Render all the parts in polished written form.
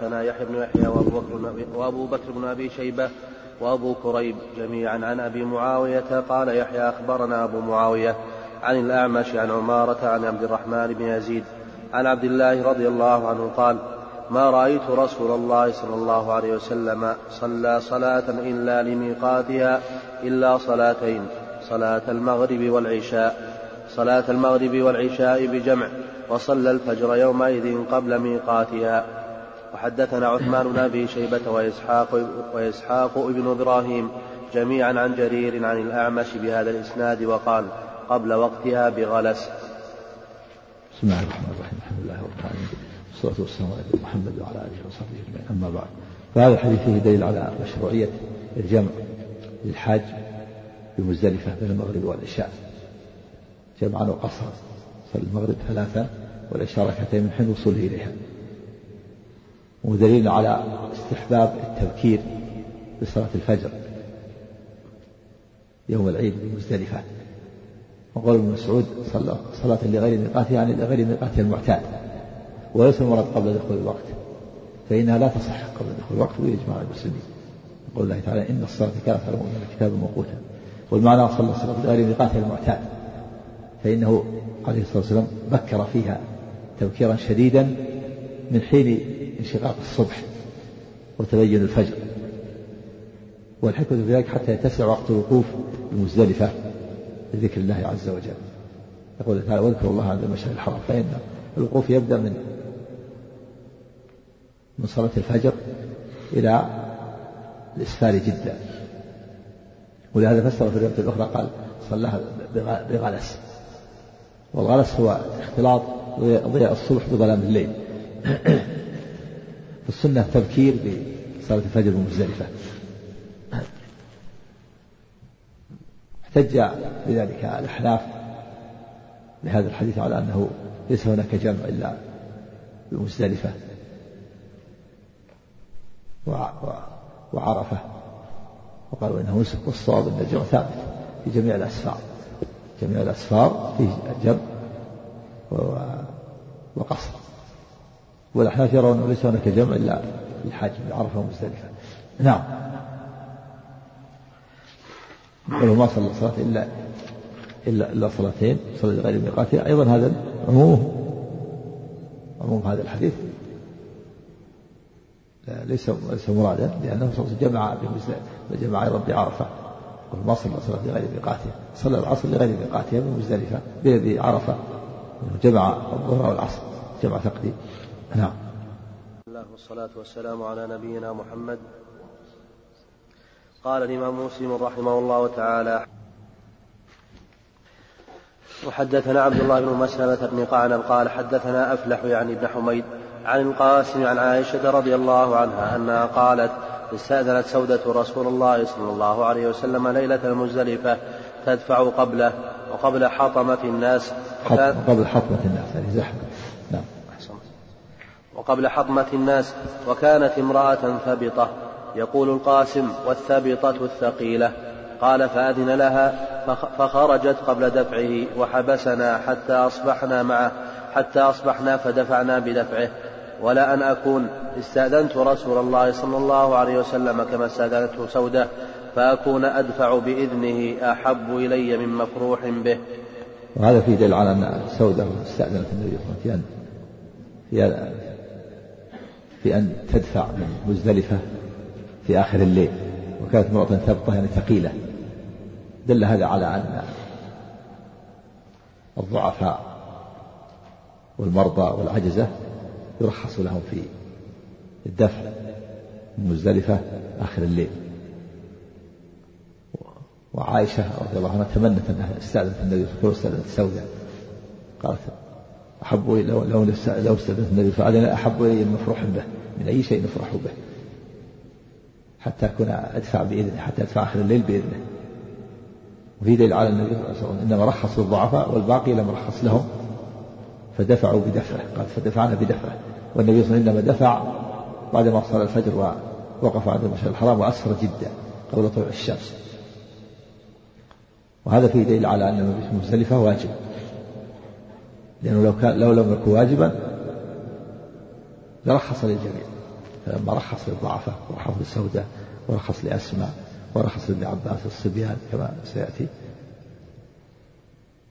حدثنا يحيى بن يحيى وأبو بكر بن أبي شيبة وأبو كريب جميعا عن أبي معاوية قال يحيى أخبرنا أبو معاوية عن الأعمش عن عمارة عن عبد الرحمن بن يزيد عن عبد الله رضي الله عنه قال ما رأيت رسول الله صلى الله عليه وسلم صلى صلاة إلا لميقاتها إلا صلاتين صلاة المغرب والعشاء بجمع وصلى الفجر يومئذ قبل ميقاتها. وحدثنا عثمان بن أبي شيبة وإسحاق ابن إبراهيم جميعا عن جرير عن الأعمش بهذا الإسناد وقال قبل وقتها بغلس. بسم الله الرحمن الرحيم الحمد لله رب العالمين والصلاة والسلام على محمد وعلى آله وصحبه أجمعين أما بعد فهذا الحديث فيه دليل على مشروعية الجمع للحاج بمزدلفة بين المغرب والعشاء جمعا وقصرا صلى المغرب ثلاثا والعشاء ركعتين من حين وصوله إليها ودليل على استحباب التبكير بصلاة الفجر يوم العيد بمزدلفة وقال ابن مسعود صلاة لغير ميقاتها يعني لغير ميقاتها المعتاد وليس المراد قبل دخول الوقت فإنها لا تصح قبل دخول الوقت ويجمع المسلمين يقول الله تعالى إن الصلاة كانت على المؤمنين كتابا موقوتا والمعنى صلى صلاة لغير ميقاتها المعتاد فإنه عليه الصلاة والسلام بكر فيها تبكيرا شديدا من حين انشقاق الصبح وتبين الفجر والحكمة في ذلك حتى يتسع وقت الوقوف المزدلفة لذكر الله عز وجل يقول تعالى واذكروا الله عند المشعر الحرام فإن الوقوف يبدأ من صلاة الفجر إلى الإسفار جدا ولهذا فسر في الرواية الأخرى قال صلاها بغلس والغلس هو اختلاط ضياء الصبح بظلام الليل في السنة التبكير بصلاة الفجر المزدلفة احتج بذلك الأحناف لهذا الحديث على أنه ليس هناك جمع إلا بمزدلفة وعرفة وقالوا إنه نسك والصواب أن الجمع ثابت في جميع الأسفار فيه الجمع وقصر والأحناف يرون أنه ليس هناك جمع إلا الحاج بعرفة ومزدلفة. نعم قالوا ما صلى صلاة إلا صلاتين صلى غير ميقاتها أيضا هذا عموم هذا الحديث ليس مرادا لأنه جمع رب عرفة قالوا ما صلى صلاة غير ميقاتها صلى العصر لغير ميقاتها بمزدلفة بعرفة جمع الظهر والعصر جمع ثقلي. نعم الله والصلاة والسلام على نبينا محمد. قال الإمام مسلم رحمه الله تعالى وحدثنا عبد الله بن مسلمة بن قعنب قال حدثنا أفلح يعني بن حميد عن القاسم عن عائشة رضي الله عنها أنها قالت استأذنت سودة رسول الله صلى الله عليه وسلم ليلة المزدلفة تدفع قبله وقبل حطمة الناس وقبل حطمة الناس وكانت امرأة ثبطة يقول القاسم والثبطة الثقيلة قال فأذن لها فخرجت قبل دفعه وحبسنا حتى أصبحنا فدفعنا بدفعه ولا أن أكون استأذنت رسول الله صلى الله عليه وسلم كما استأذنته سودة فأكون أدفع بإذنه أحب إلي من مفروح به. وهذا في دليل على أن سودة استأذنت النبي صلى الله عليه وسلم في أن تدفع من مزدلفة في آخر الليل وكانت امرأة ثابطة يعني ثقيلة دل هذا على أن الضعفاء والمرضى والعجزة يرخص لهم في الدفع من مزدلفة آخر الليل وعائشة رضي الله عنها تمنت أنها استأذنت النبي واستأذنت سودة قالت أحب لو استأذنت النبي فأذن أحب إلي المفروح به من أي شيء نفرح به حتى أكون أدفع بإذنه حتى أدفع آخر الليل بإذنه وفي دليل على النبي صلى الله عليه وسلم إنما رخص الضعفاء والباقي لم يرخص لهم فدفعوا بدفعه قال فدفعنا بدفعه والنبي صلى الله عليه وسلم إنما دفع بعدما صلى الفجر ووقف عند المشعر الحرام وأسر جدا قبل طلوع الشمس وهذا فيه دليل على أن المبيت المزدلفة واجب لأنه لو لم يكن واجبا لرخص للجميع لما رخص للضعفاء ورخص لسودة ورخص لأسماء ورخص لابن عباس الصبيان كما سيأتي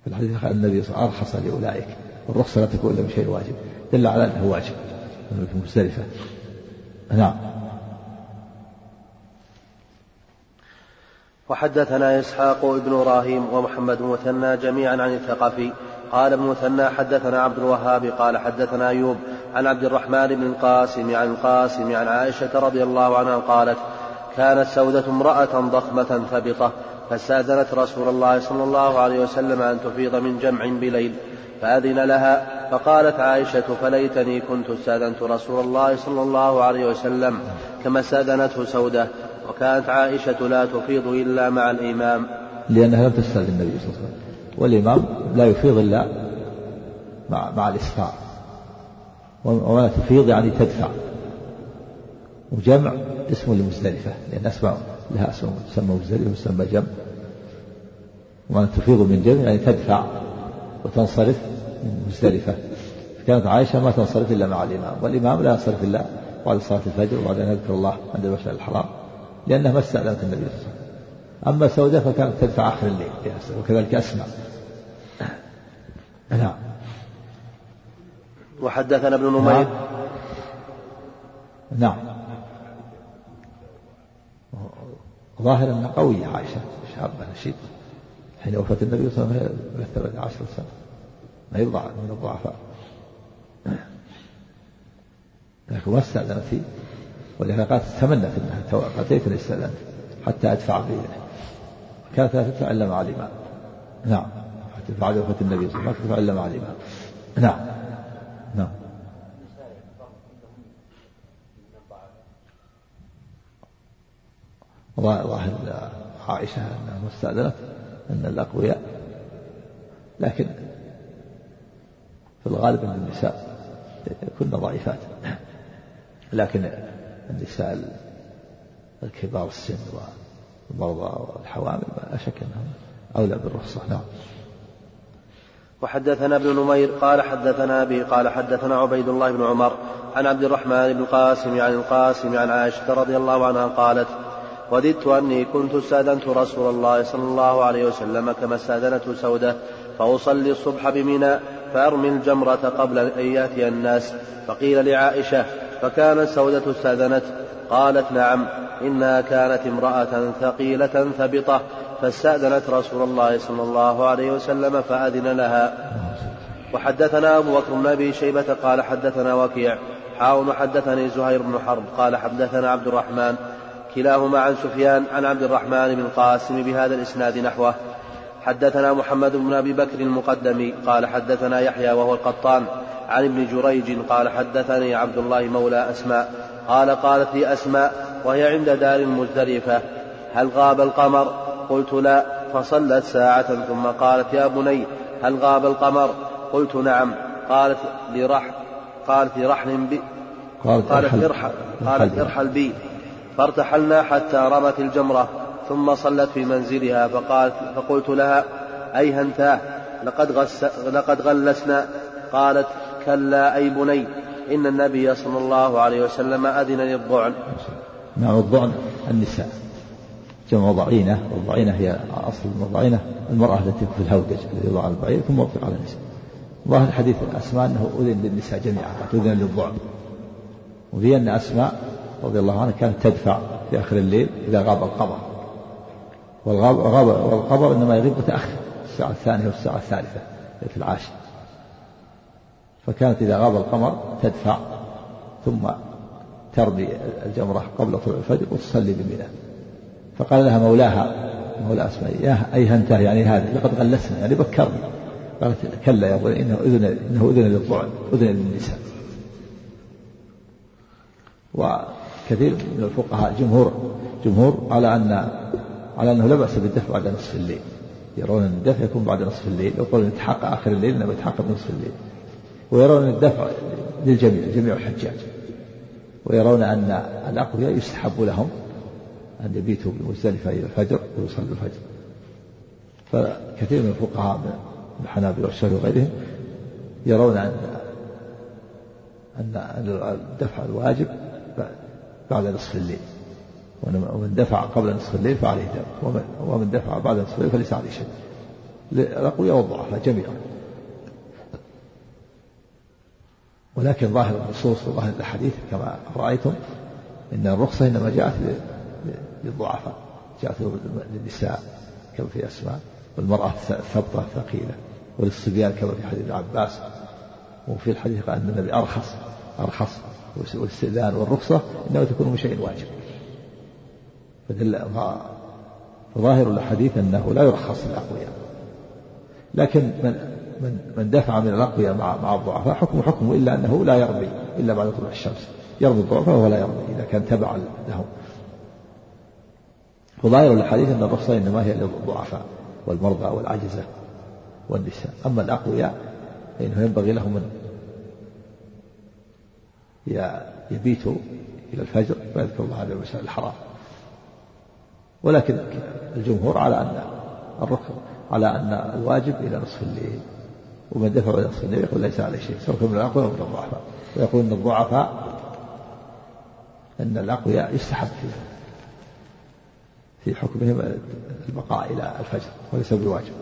في الحديث أن النبي صلى الله عليه وسلم أرخص لأولئك، والرخصة لا تكون إلا بشيء واجب، دل على أنه واجب أنه في مزدلفة. نعم. وحدثنا إسحاق ابن إبراهيم ومحمد مثنى جميعا عن الثقفي قال ابن مثنى حدثنا عبد الوهاب قال حدثنا أيوب عن عبد الرحمن بن القاسم عن القاسم عن عائشة رضي الله عنها قالت كانت سودة امرأة ضخمة ثبطة فاستأذنت رسول الله صلى الله عليه وسلم أن تفيض من جمع بليل فأذن لها، فقالت عائشة فليتني كنت استأذنت رسول الله صلى الله عليه وسلم كما استأذنته سودة، وكانت عائشة لا تفيض إلا مع الإمام لأنها لم تستأذن النبي صلى الله عليه وسلم، والإمام لا يفيض إلا مع الإسفار، ولا تفيض يعني تدفع، وجمع اسم لمزدلفة لأن أسماء لها اسم تسمى مزدلفة وتسمى جمع، ومعنى تفيض من جمع يعني تدفع وتنصرف من مزدلفة، كانت عائشة ما تنصرف إلا مع الإمام، والإمام لا ينصرف إلا بعد صلاة الفجر وبعد أن يذكر الله عند المشعر الحرام لأنها ما استأذنت النبي صلى الله عليه وسلم. أما سودة فكانت تدفع آخر الليل وكذلك أسماء. نعم. وحدثنا ابن نمير. نعم. ظاهر أنها قوية عائشة، شابة نشيطة، حين وفاة النبي صلى الله عليه وسلم 13 سنة، ما يضع من الضعفاء، لكن ما استأذنت فيه، ولهذا قالت تمنت أنها أتيتني استأذنت حتى أدفع فيه، كانت لا تدفع إلا مع الإمام. نعم. حتى بعد وفاة النبي صلى الله عليه وسلم لا تدفع إلا مع الإمام. نعم. نعم. ظاهر عائشة أنها مستأذنت أن الأقوياء، لكن في الغالب أن النساء كن ضعيفات، لكن النساء الكبار السن والمرضى والحوامل لا شك أنهم أولى بالرخصة. نعم. وحدثنا ابن نمير قال حدثنا أبي قال حدثنا عبيد الله بن عمر عن عبد الرحمن بن القاسم عن القاسم عن عائشة رضي الله عنها قالت وددت أني كنت استأذنت رسول الله صلى الله عليه وسلم كما استأذنته سودة فأصلي الصبح بمنى فأرمي الجمرة قبل أن يأتي الناس، فقيل لعائشة فكانت سودة استأذنت؟ قالت نعم، إنها كانت امرأة ثقيلة ثبطة فاستأذنت رسول الله صلى الله عليه وسلم فأذن لها. وحدثنا أبو بكر بن أبي شيبة قال حدثنا وكيع حاون حدثني زهير بن حرب قال حدثنا عبد الرحمن كلاهما عن سفيان عن عبد الرحمن بن القاسم بهذا الإسناد نحوه. حدثنا محمد بن أبي بكر المقدمي قال حدثنا يحيى وهو القطان عن ابن جريج قال حدثني عبد الله مولى أسماء قال قالت لي أسماء وهي عند دار مزدلفة هل غاب القمر؟ قلت لا، فصلت ساعة ثم قالت يا بني هل غاب القمر؟ قلت نعم. قالت ارحل بي، فارتحلنا حتى رمت الجمرة ثم صلت في منزلها، فقلت لها أيهنتاه لقد غلسنا؟ قالت كلا أي بني، إن النبي صلى الله عليه وسلم أذن للضعن. نعم. الضعن النساء جمع ضعينة، والضعينة هي أصل الضعينة المرأة التي في الهودج التي يضع البعير ثم يطلق على النساء. ظاهر حديث أسماء أنه أذن للنساء جميعا أذن للضعن، وفي أن أسماء رضي الله عنه كانت تدفع في آخر الليل إذا غاب القمر، والقمر إنما يغيب متأخر الساعة الثانية والساعة الثالثة في العاشر، فكانت إذا غاب القمر تدفع ثم ترمي الجمرة قبل طلوع الفجر وتصلي بمنى. فقال لها مولاها أسماء أيها أنت يعني هذه لقد غلسنا يعني بكرني. قالت كلا يا بني إنه أذن للضعن أذن للنساء. وكثير من الفقهاء جمهور على أنه لا بأس بالدفع بعد نصف الليل، يرون أن الدفع يكون بعد نصف الليل، ويقولون يتحقق آخر الليل إنما يتحقق نصف الليل، ويرون الدفع للجميع جميع الحجاج، ويرون أن الأقوياء يستحب لهم أن يبيتوا بالمزدلفة إلى الفجر ويصلوا الفجر. فكثير من الفقهاء من الحنابلة والشافعية وغيرهم يرون أن الدفع الواجب بعد نصف الليل، ومن دفع قبل نصف الليل فعليه دم، ومن دفع بعد نصف الليل فليس عليه شيء. الأقوياء والضعفاء جميعا، ولكن ظاهر النصوص وظاهر الحديث كما رأيتم إن الرخصة إنما جاءت للضعفاء، جاءت للنساء كما في أسماء، والمرأة الثبطة الثقيلة، وللصبيان كما في حديث ابن عباس. وفي الحديث قال أن النبي أرخص، والاستئذان والرخصة إنما تكون من شيء واجب. فظاهر الحديث أنه لا يرخص للأقوياء، لكن من دفع من الأقوياء مع الضعفاء حكمه إلا أنه لا يرمي إلا بعد طلوع الشمس، يرمي الضعفاء ولا يرمي إذا كان تبع لهم. فظاهر الحديث أن الرخصة إنما هي للضعفاء والمرضى والعجزة والنساء، أما الأقوياء فإنه ينبغي لهم أن يبيتوا إلى الفجر فيذكروا الله عز وجل الحرام. ولكن الجمهور على أن الواجب إلى نصف الليل، ومن دفع إلى نصف الليل يقول ليس عليه شيء، سواء من الأقوياء أو من الضعفاء، ويقول أن الضعفاء أن الأقوياء يستحب في حكمهم البقاء إلى الفجر وليس بواجب.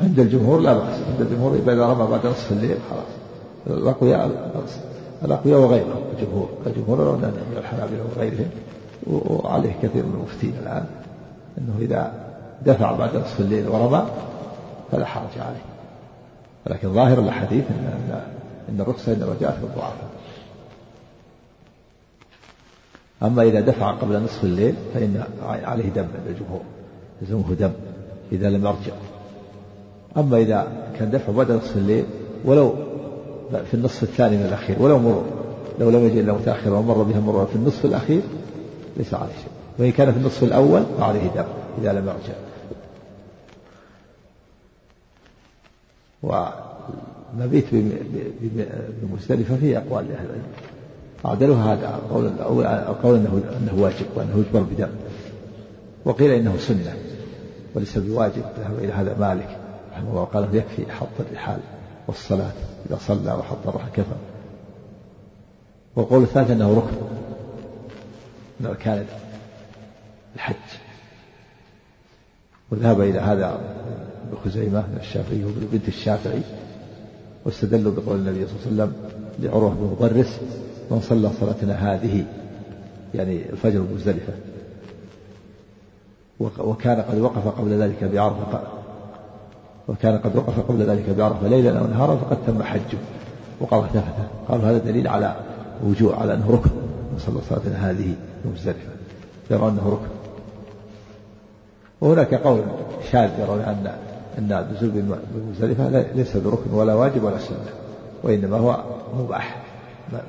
عند الجمهور لا بأس، عند الجمهور إذا رمى بعد نصف الليل خلاص. الأقوياء وغيرهم الجمهور من الحنابلة وغيرهم، وعليه كثير من المفتين الآن أنه إذا دفع بعد نصف الليل ورمى فلا حرج عليه. ولكن ظاهر الحديث أن الرخصة إنما جاءت للضعفاء. أما إذا دفع قبل نصف الليل فإن عليه دم، الجمهور يلزمه دم إذا لم يرجع. أما إذا كان دفع بعد نصف الليل ولو في النصف الثاني من الأخير، ولو مرة، لو لم يجي إلا متأخرا ومر بها مرة في النصف الأخير ليس عليه شيء، وإن كان في النصف الأول فعليه دم إذا لم يرجع. والمبيت بمزدلفة فيه أقوال لأهل العلم، أعدلها هذا قول أنه واجب وأنه يجبر بدم، وقيل إنه سنة وليس بواجب، ذهب إلى هذا مالك رحمه الله قال يكفي حط الرحال والصلاة إذا صلى وحط الرحال كفى. وقول الثالث أنه ركن من أركان الحج، وذهب إلى هذا ابن خزيمة الشافعي وبنت الشافعي، واستدلوا بقول النبي صلى الله عليه وسلم لعروة بن مضرس من صلى صلاتنا هذه، يعني الفجر المزدلفة، وكان قد وقف قبل ذلك بعرفة، ليلا أو نهارا فقد تم حجه وقضى تفته. قالوا هذا دليل على وجوه، على أنه ركن من صلى صلاتنا هذه المزدلفة، يرى أنه ركن. وهناك قول شاذ يرى أن النزول بالمزدلفة ليس بركن ولا واجب ولا سنة، وإنما هو مباح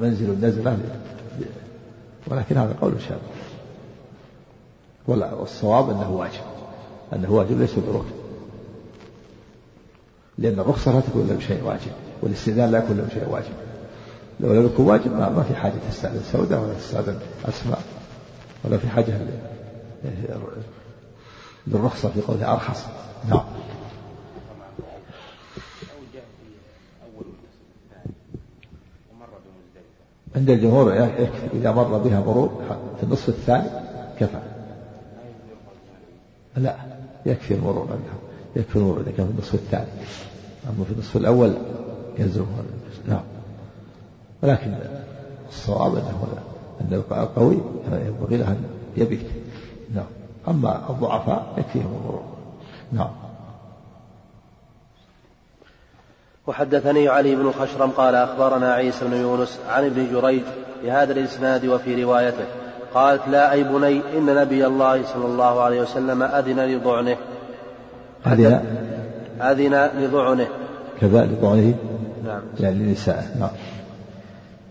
منزل النزلة، ولكن هذا قول شاذ. والصواب أنه واجب ليس بركن، لأن الرخصة لا تكون له شيء واجب، والاستئذان لا يكون له شيء واجب. لو لم يكن واجب ما في حاجة تستأذن سودة ولا تستأذن أسماء، ولا في حاجة للرخصة في قولها أرخص. نعم. عند الجمهور يكفي إذا مر بها مرور في النصف الثاني كفى. لا يكفي المرور عنها، يكفي المرور إذا كان في النصف الثاني، أما في النصف الأول يزرون. نعم. ولكن الصواب أنه قوي ينبغي له أن يبيت. نعم. أما الضعفاء يكفيهم المرور. نعم. وحدثني علي بن خشرم قال أخبرنا عيسى بن يونس عن ابن جريج بهذا الإسناد وفي روايته قالت لا أي بني إن نبي الله صلى الله عليه وسلم أذن لضعنه كذا لضعنه. نعم. يعني للنساء. نعم.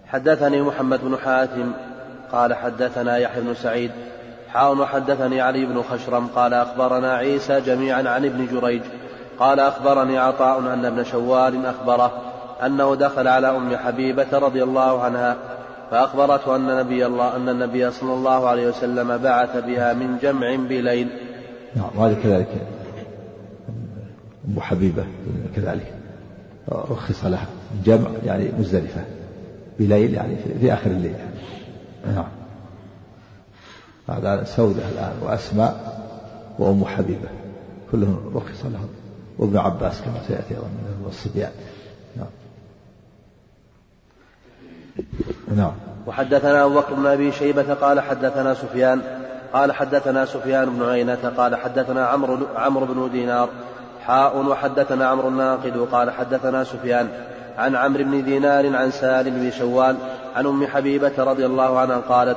حدثني محمد بن حاتم قال حدثنا يحيى بن سعيد وحدثني علي بن خشرم قال أخبرنا عيسى جميعا عن ابن جريج قال أخبرني عطاء أن ابن شوال أخبره أنه دخل على أم حبيبة رضي الله عنها فأخبرته أن النبي صلى الله عليه وسلم بعث بها من جمع بليل. نعم. وهذا كذلك أم حبيبة كذلك رخص لها جمع يعني مزدلفة بليل يعني في آخر الليل. نعم هذا سودة الآن وأسماء وأم حبيبة كلهم رخص لهم، وابن عباس كما سيأتي أيضا من الصبيان. نعم نعم. وحدثنا أبو بكر بن أبي شيبة قال حدثنا سفيان قال حدثنا سفيان بن عيينة قال حدثنا عمرو بن دينار وحدثنا عمرو الناقد قال حدثنا سفيان عن عمرو بن دينار عن سالم بن شوال عن أم حبيبة رضي الله عنها قالت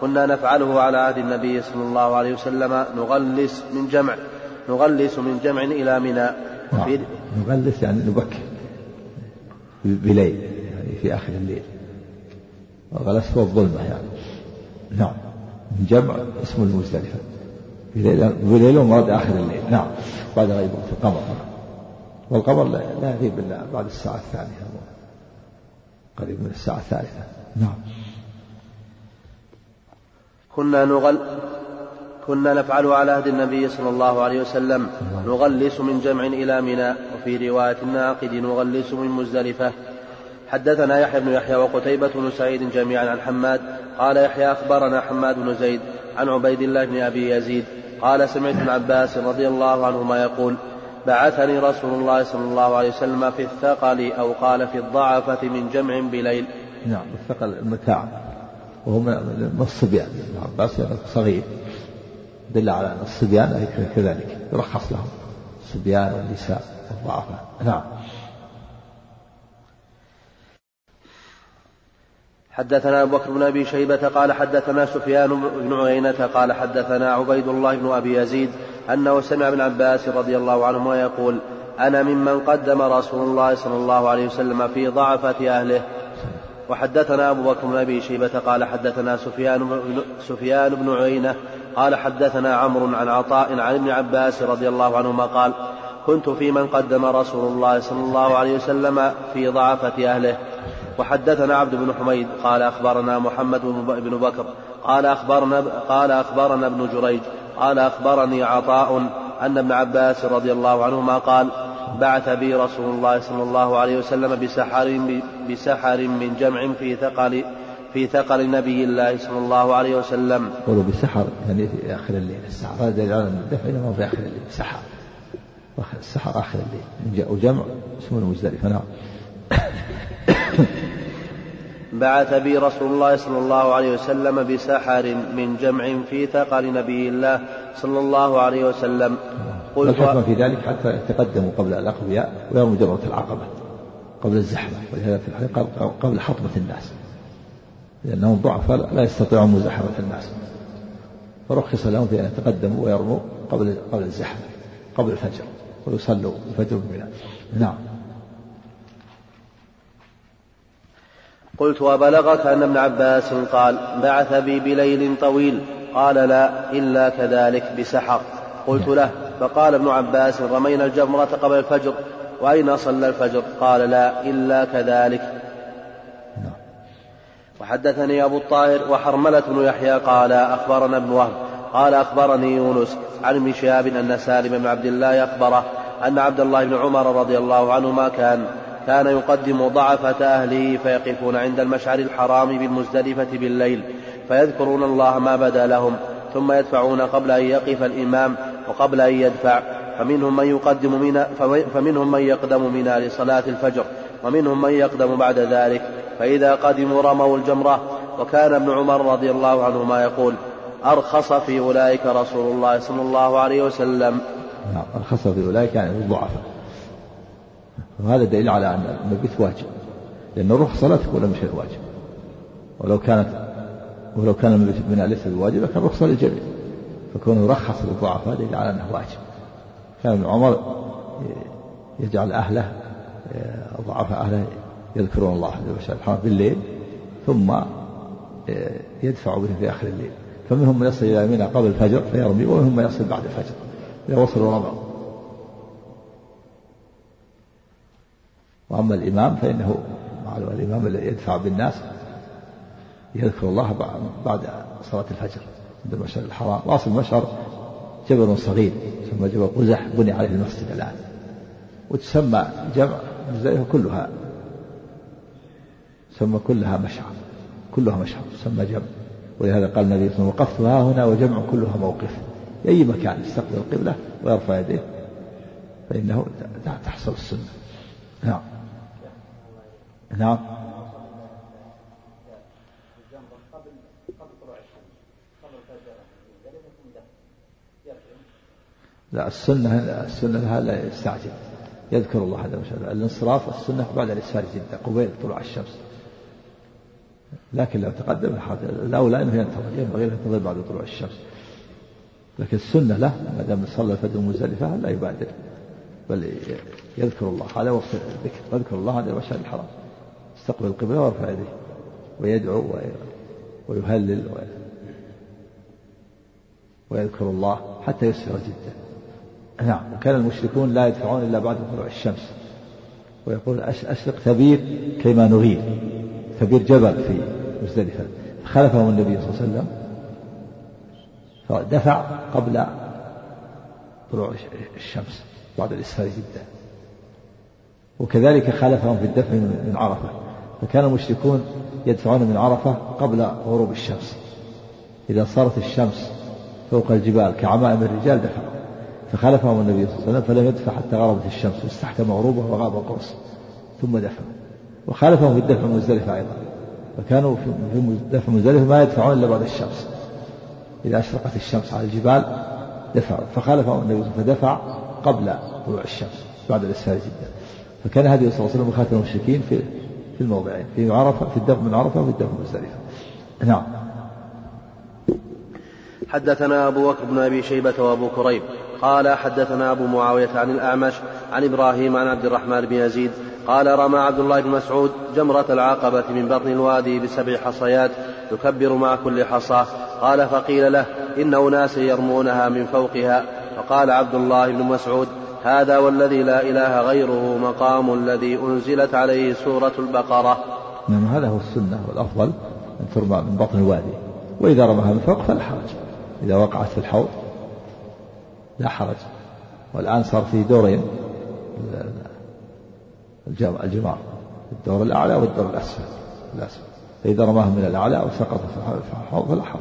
كنا نفعله على عهد النبي صلى الله عليه وسلم نغلس من جمع إلى منى. نغلس يعني نبكر بليل يعني في آخر الليل، غلس والظلمة يعني. نعم جمع اسم المزدلفة بليل ومراد آخر الليل. نعم بعد غيب القمر، والقمر لا يغيب إلا بعد الساعة الثانية قريب من الساعة الثالثة. نعم كنا نفعل على عهد النبي صلى الله عليه وسلم نغلس من جمع إلى منى، وفي رواية الناقد نغلس من مزدلفة. حدثنا يحيى بن يحيى وقتيبة بن سعيد جميعا عن حماد قال يحيى أخبرنا حماد بن زيد عن عبيد الله بن أبي يزيد قال سمعت ابن عباس رضي الله عنهما يقول بعثني رسول الله صلى الله عليه وسلم في الثقل أو قال في الضعفة من جمع بليل. نعم الثقل المتاع وهم من الصبيان، ابن عباس صغير دل على أن الصبيان كذلك يرخص لهم الصبيان والنساء والضعفاء. نعم. حدثنا أبو بكر بن أبي شيبة قال حدثنا سفيان بن عيينة قال حدثنا عبيد الله بن أبي يزيد أنه سمع ابن عباس رضي الله عنهما يقول أنا ممن قدم رسول الله صلى الله عليه وسلم في ضعفة أهله. وحدثنا أبو بكر بن أبي شيبة قال حدثنا سفيان بن عيينة قال حدثنا عمرو عن عطاء عن ابن عباس رضي الله عنهما قال كنت في من قدم رسول الله صلى الله عليه وسلم في ضعفة أهله. وحدثنا عبد بن حميد قال أخبرنا محمد بن بكر قال أخبرنا ابن جريج قال أخبرني عطاء أن ابن عباس رضي الله عنهما قال بعث بي رسول الله صلى الله عليه وسلم بسحر من جمع في ثقل نبي الله صلى الله عليه وسلم. قالوا بسحر يعني في آخر الليل، السحر دليل على الدفع في آخر الليل، سحر السحر آخر الليل وجمع اسمه المزدلفة. نعم. بعث بي رسول الله صلى الله عليه وسلم بسحر من جمع في ثقل نبي الله صلى الله عليه وسلم. والحكمة في ذلك حتى يتقدموا قبل الأقوياء ويوم جمرة العقبة قبل الزحمة، ولهذا في الحقيقة قبل حطمة الناس لأنهم ضعفاء لا يستطيعون مزاحمة الناس، فرخص لهم في أن يتقدموا ويرموا قبل الزحمة قبل الفجر ويصلوا الفجر بمنى. نعم. قلت وبلغك أن ابن عباس قال بعث بي بليل طويل؟ قال لا إلا كذلك بسحر. قلت له فقال ابن عباس رمينا الجمرة قبل الفجر، وأين صلى الفجر؟ قال لا إلا كذلك. وحدثني أبو الطاهر وحرملة بن يحيى قال أخبرنا ابن وهب قال أخبرني يونس عن ابن شهاب أن سالم بن عبد الله أخبره أن عبد الله بن عمر رضي الله عنهما كان يقدم ضعفة أهله فيقفون عند المشعر الحرام بالمزدلفة بالليل فيذكرون الله ما بدا لهم ثم يدفعون قبل أن يقف الإمام وقبل أن يدفع، فمنهم من يقدم منا لصلاة الفجر ومنهم من يقدم بعد ذلك، فإذا قدموا رموا الجمرة. وكان ابن عمر رضي الله عنهما يقول أرخص في أولئك رسول الله صلى الله عليه وسلم. نعم أرخص في أولئك يعني الضعفاء، وهذا دليل على أن المبيت واجب لأن الروح صلاتك ولا مش واجب، ولو كان المبيت بنا ليس بواجب لكن الروح صلى الجميع، فكونه رخص للضعفاء دليل على أنه واجب. كان ابن عمر يجعل أهله ضعفاء أهله يذكرون الله سبحانه بالليل ثم يدفع بهم في آخر الليل، فمنهم من يصل إلى منى قبل الفجر فيرمي ومنهم من يصل بعد الفجر إذا وصلوا رموا. وأما الإمام فإنه معلوم الإمام الذي يدفع بالناس يذكر الله بعد صلاة الفجر عند المشعر الحرام. وأصل المشعر جبل صغير ثم جبل قزح بني عليه المسجد الآن وتسمى جمع مزدلفة كلها، سمى كلها مشعر، كلها مشعر سمى جمع. ولهذا قال النبي صلى الله عليه وسلم: وقفتها هنا وجمع كلها موقف، أي مكان يستقبل القبلة ويرفع يديه فإنه تحصل السنة. نعم نعم لا، السنة لها لا يستعجل، يذكر الله هذا وشأنه. الانصراف السنة بعد الإسفار جدا قبيل طلوع الشمس، لكن لو تقدم الأولى أنه ينتظر، ينبغي له ينتظر بعد طلوع الشمس، لكن السنة له ما دام صلى الفجر مزدلفة لا يبادر، بل يذكر الله هذا وقت الذكر، يذكر الله هذا المشهد الحرام، استقبل القبلة وارفع يديه ويدعو ويهلل ويذكر الله حتى يسفر جدا. نعم. وكان المشركون لا يدفعون إلا بعد طلوع الشمس، ويقول: أشرق تبير كيما نغير. تبير جبل في مزدلفة، خلفهم النبي صلى الله عليه وسلم فدفع قبل طلوع الشمس بعد الإسفار جدا، وكذلك خالفهم في الدفع من عرفة، فكان المشركون يدفعون من عرفة قبل غروب الشمس، إذا صارت الشمس فوق الجبال كعمائم الرجال دفعوا، فخالفهم النبي صلى الله عليه وسلم فلم يدفع حتى غربت الشمس واستحكم غروبها وغاب القرص ثم دفعوا، وخالفهم في الدفع المزدلفة أيضا، فكانوا في الدفع المزدلفة ما يدفعون إلا بعد الشمس، إذا أشرقت الشمس على الجبال دفعوا، فخالفهم النبي فدفع قبل طلوع الشمس بعد الإسفار جدا. فكان هذه صلى الله عليه وسلم خاتم المشركين في الموضعين، في عرفة، في الدفع من عرفة وفي الدفع من مزدلفة. نعم. حدثنا أبو بكر بن أبي شيبة وأبو كريب قال حدثنا أبو معاوية عن الأعمش عن إبراهيم عن عبد الرحمن بن يزيد قال: رمى عبد الله بن مسعود جمرة العقبة من بطن الوادي ب7 حصيات يكبر مع كل حصاة. قال: فقيل له: إن أناس يرمونها من فوقها. فقال عبد الله بن مسعود: هذا والذي لا إله غيره مقام الذي أنزلت عليه سورة البقرة. نعم، هذا هو السنة، والأفضل أن ترمى من بطن الوادي، وإذا رمها من فوق فلا حرج، إذا وقعت في الحوض لا حرج. والآن صار في دورين الجمار، الدور الأعلى والدور الأسفل. فإذا رماها من الأعلى وسقط في الحوض فلا حرج،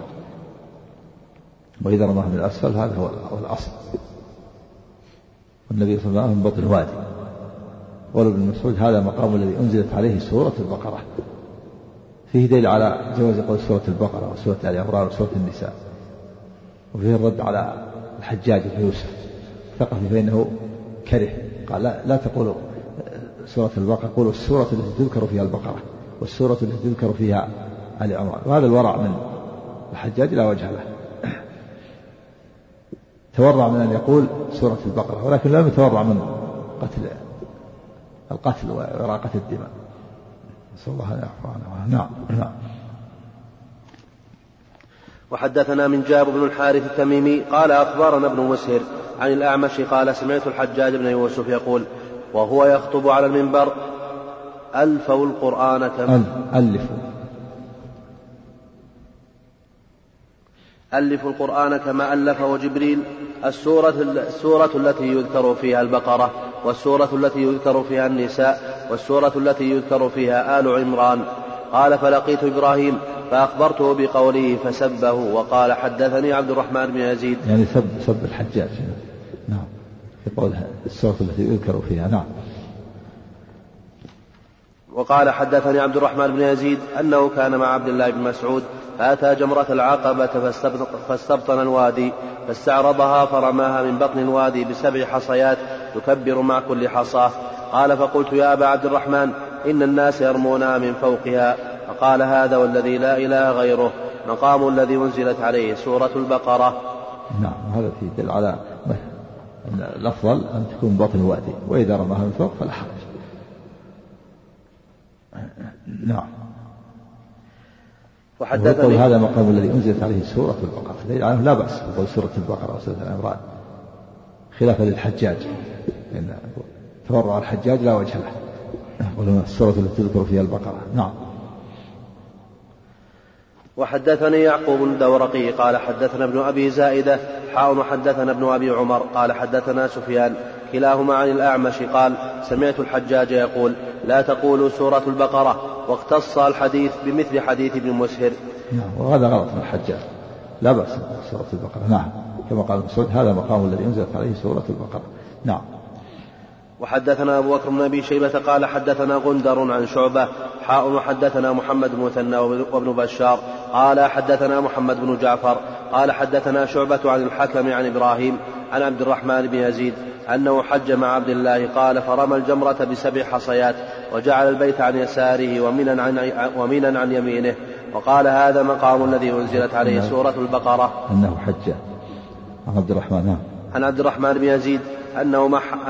وإذا رماها من الأسفل هذا هو الأصل. النبي صلى الله عليه وسلم من بطن الوادي، قال ابن مسعود: هذا مقام الذي أنزلت عليه سورة البقرة، فيه دليل على جواز قول سورة البقرة وسورة آل عمران وسورة النساء، وفيه الرد على الحجاج بن يوسف الثقفي فإنه كره، قال: لا تقولوا سورة البقرة، قولوا السورة التي تذكر فيها البقرة والسورة التي تذكر فيها آل عمران. وهذا الورع من الحجاج لا وجه له، تورع من أن يقول سورة البقرة، ولكن لم يتورع من القتل وإراقة الدماء، نسأل الله العفو عنه. نعم. وحدثنا من جابر بن الحارث التميمي قال: أخبرنا ابن مسهر عن الأعمش قال: سمعت الحجاج بن يوسف يقول وهو يخطب على المنبر: ألفوا القرآن ألفوا القرآن كما ألفه جبريل، السورة التي يذكر فيها البقرة، والسورة التي يذكر فيها النساء، والسورة التي يذكر فيها آل عمران. قال: فلقيت إبراهيم فأخبرته بقوله فسبه، وقال: حدثني عبد الرحمن بن يزيد، يعني سب الحجاج. نعم، يقولها السورة التي يذكر فيها. نعم. وقال: حدثني عبد الرحمن بن يزيد أنه كان مع عبد الله بن مسعود فأتى جمرة العقبة فاستبطن الوادي فاستعرضها فرماها من بطن الوادي ب7 حصيات يكبر مع كل حصاة. قال: فقلت: يا أبا عبد الرحمن، إن الناس يرمونها من فوقها. فقال: هذا والذي لا إله غيره مقام الذي أنزلت عليه سورة البقرة. نعم، هذا في دل على أن الأفضل أن تكون بطن الوادي، وإذا رماها من فوق فلا حرج. نعم. وحدثني هذا مقام الذي أنزلت عليه سورة البقرة، لا بأس بقول سورة البقرة وسورة آل عمران، خلافا للحجاج، لأن تورع الحجاج لا وجه له، يقولون السورة التي تذكر فيها البقرة. نعم. وحدثني يعقوب الدورقي قال حدثنا ابن أبي زائدة حاء حدثنا ابن أبي عمر قال حدثنا سفيان كلاهما عن الأعمش قال سمعت الحجاج يقول لا تقولوا سورة البقرة، واقتص الحديث بمثل حديث ابن مسهر. وهذا غلط من الحجاج، لا بأس سورة البقرة، نعم، كما قال ابن مسعود هذا مقام الذي أنزلت عليه سورة البقرة، نعم. وحدثنا أبو بكر بن أبي شيبة قال حدثنا غندر عن شعبة حاء حدثنا محمد بن مثنى وابن بشار قال حدثنا محمد بن جعفر قال حدثنا شعبة عن الحكم عن إبراهيم عن عبد الرحمن بن يزيد أنه حج مع عبد الله قال فرمى الجمرة بسبع حصيات وجعل البيت عن يساره ومنا عن يمينه، وقال هذا مقام الذي أنزلت عليه سورة البقرة. أنه حج عن عبد الرحمن، عن عبد الرحمن بن يزيد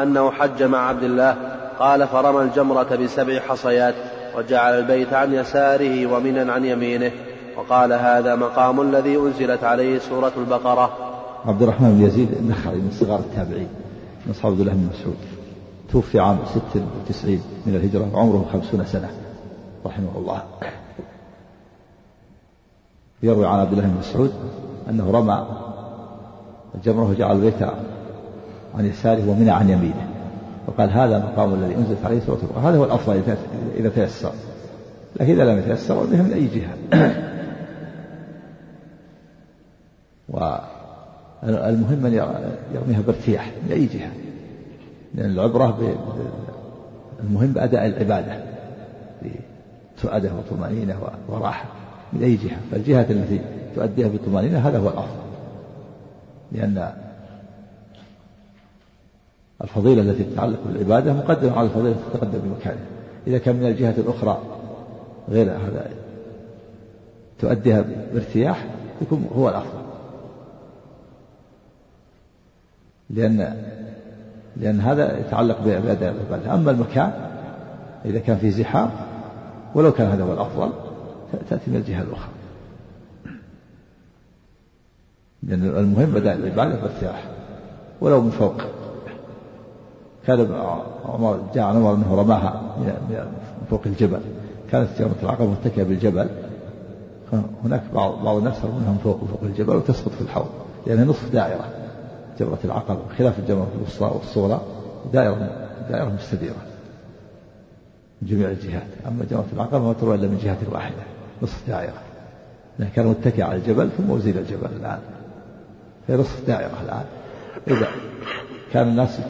أنه حج مع عبد الله قال فرمى الجمرة بسبع حصيات وجعل البيت عن يساره ومنا عن يمينه، وقال هذا مقام الذي أنزلت عليه سورة البقرة. عبد الرحمن بن يزيد النخعي من صغار التابعين من أصحاب عبد الله بن مسعود، توفي عام 96 من الهجرة وعمره 50 سنة رحمه الله. يروي عن عبد الله بن مسعود أنه رمى الجمرة وجعل البيت عن يساره ومنى عن يمينه، وقال هذا مقام الذي انزلت عليه سورة البقرة. هذا هو الأفضل إذا تيسر، لكن إذا لم يتيسر وجه من أي جهة. والمهم أن يرميها بارتياح من أي جهة، لأن العبرة المهم بأداء العبادة بسؤاده وطمأنينة وراحة من أي جهة، فالجهة التي تؤديها بالطمأنينة هذا هو الأفضل، لأن الفضيلة التي تتعلق بالعبادة مقدمة على الفضيلة التي تتقدم بمكانها. إذا كان من الجهة الأخرى غير هذا تؤديها بارتياح يكون هو الأفضل، لأن هذا يتعلق بعبادة العبادة. أما المكان إذا كان فيه زحام ولو كان هذا هو الأفضل تأتي من الجهة الأخرى، لأن المهم بدأ العبادة بارتياح ولو من فوق. كان عمر جاء عن عمر أنه رماها من فوق الجبل، كانت جمرة العقبة متكئة بالجبل، هناك بعض الناس رمونها من فوق الجبل وتسقط في الحوض، لأنها نصف دائرة جمرة العقبة خلاف الجمرة الوسطى والصغرى، دائرة مستديرة من جميع الجهات. أما جمرة العقبة ما تروى إلا من جهة واحدة نصف دائرة، لأنها كان متكئة على الجبل ثم أزيل الجبل الآن، هي نصف دائرة الآن. إذا كان الناس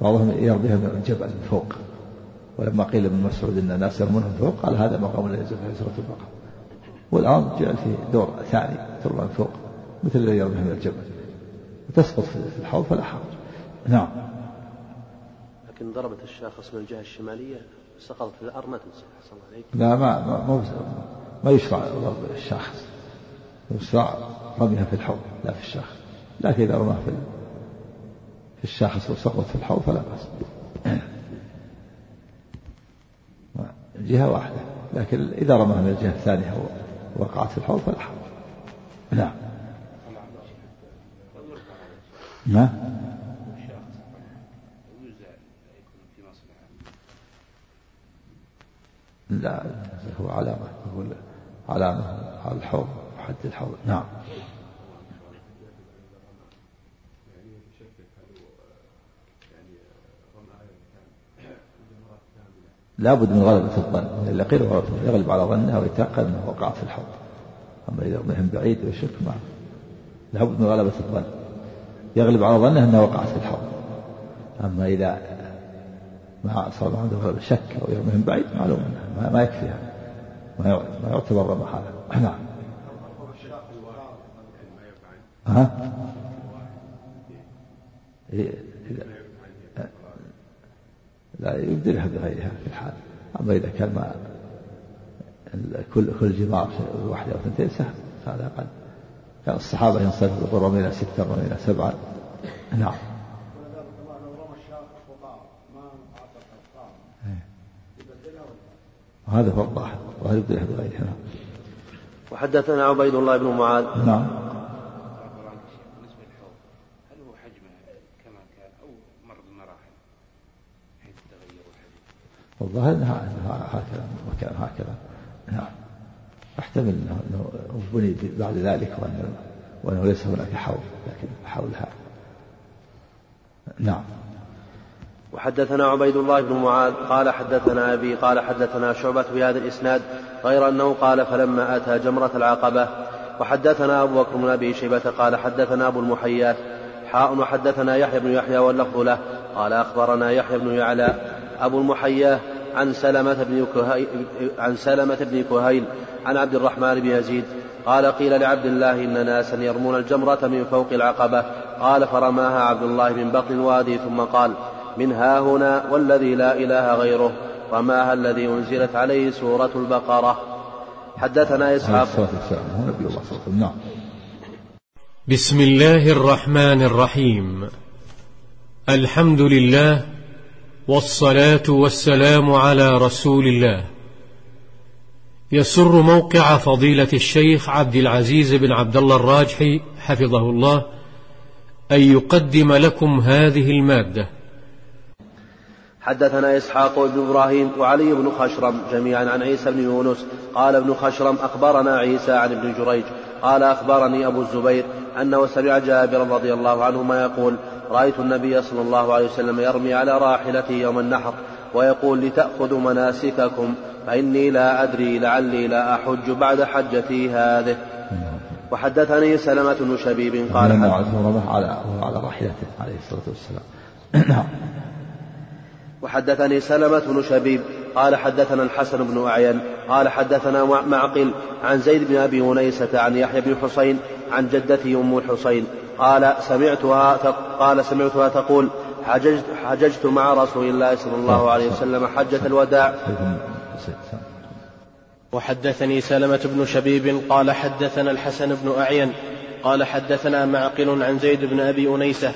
بعضهم يرميها من الجبل من فوق، ولما قيل ابن مسعود ان الناس يرمونها من فوق قال هذا مقام الذي ينزل عليه سورة البقرة. والآن جاء في دور ثاني ترمى من فوق مثل الذي يرميها من الجبل وتسقط في الحوض فلا حرج، نعم. لكن ضربت الشاخص من الجهة الشمالية سقطت في الأرنب، حصل عليك؟ لا، ما يشرع ضرب الشاخص، يشرع رميها في الحوض لا في الشاخص، لكن إذا رماها في الشاخص وسقط في الحوض فلا بأس، جهة واحدة. لكن إذا رماها من الجهة الثانية ووقعت في الحوض فلا حرج، نعم. ما لا هو علامة، هو علامة على الحوض حد الحوض، نعم. لا بد من غلبة الظن، إلا قيل يغلب على ظنها ويتأكد أنه وقع في الحوض. أما إذا رميهم بعيد ويشك معه لا بد من غلبة الظن، يغلب على ظنه أنه وقع في الحوض. أما إذا ما صار عنده غلبة شك أو يرميهم بعيد معلوم ما يكفيها، ما يعتبر رمى هذا، نعم. ها لا يبدلها بغيرها في الحال. أما إذا كان ما كل جماعة واحدة أو اثنتين سهل، هذا أقل. كان الصحابة ينصرفوا رمينا 6 رمينا 7، نعم. وهذا هو الظاهر، وهذا يبدلها بغيرها، نعم. وحدثنا عبيد الله بن معاذ، نعم. والظاهر هكذا وكان هكذا، نعم. احتمل انه بني بعد ذلك وانه ليس هناك حول لكن حولها. نعم. وحدثنا عبيد الله بن معاذ قال حدثنا أبي قال حدثنا شعبة بهذا الإسناد غير أنه قال فلما أتى جمرة العقبة. وحدثنا أبو بكر بن أبي شيبة قال حدثنا أبو المحيات وحدثنا يحيى بن يحيى واللفظ له قال أخبرنا يحيى بن يعلى أبو المحيات عن سلمة بن كهيل عن عبد الرحمن بن يزيد قال قيل لعبد الله إن ناسا يرمون الجمرة من فوق العقبة قال فرماها عبد الله من بطن الوادي ثم قال من ها هنا والذي لا إله غيره رماها الذي أنزلت عليه سورة البقرة. حدثنا إسحاق. بسم الله الرحمن الرحيم. الحمد لله والصلاة والسلام على رسول الله. يسر موقع فضيلة الشيخ عبد العزيز بن عبد الله الراجحي حفظه الله أن يقدم لكم هذه المادة. حدثنا إسحاق بن إبراهيم وعلي بن خشرم جميعا عن عيسى بن يونس قال ابن خشرم أخبرنا عيسى عن ابن جريج قال أخبرني أبو الزبير أنه سمع جابر رضي الله عنهما يقول رأيت النبي صلى الله عليه وسلم يرمي على راحلته يوم النحر ويقول لتأخذوا مناسككم فإني لا أدري لعلي لا أحج بعد حجتي هذه. وحدثني سلمة بن شبيب قال على راحلته عليه الصلاة والسلام. وحدثني سلمة بن شبيب قال حدثنا الحسن بن أعين قال حدثنا معقل عن زيد بن أبي ونيسة عن يحيى بن حسين عن جدته أم الحصين قال سمعتها تقول حججت مع رسول الله صلى الله عليه وسلم حجة الوداع. وحدثني سلمة بن شبيب قال حدثنا الحسن بن أعين قال حدثنا معقل عن زيد بن أبي أنيسة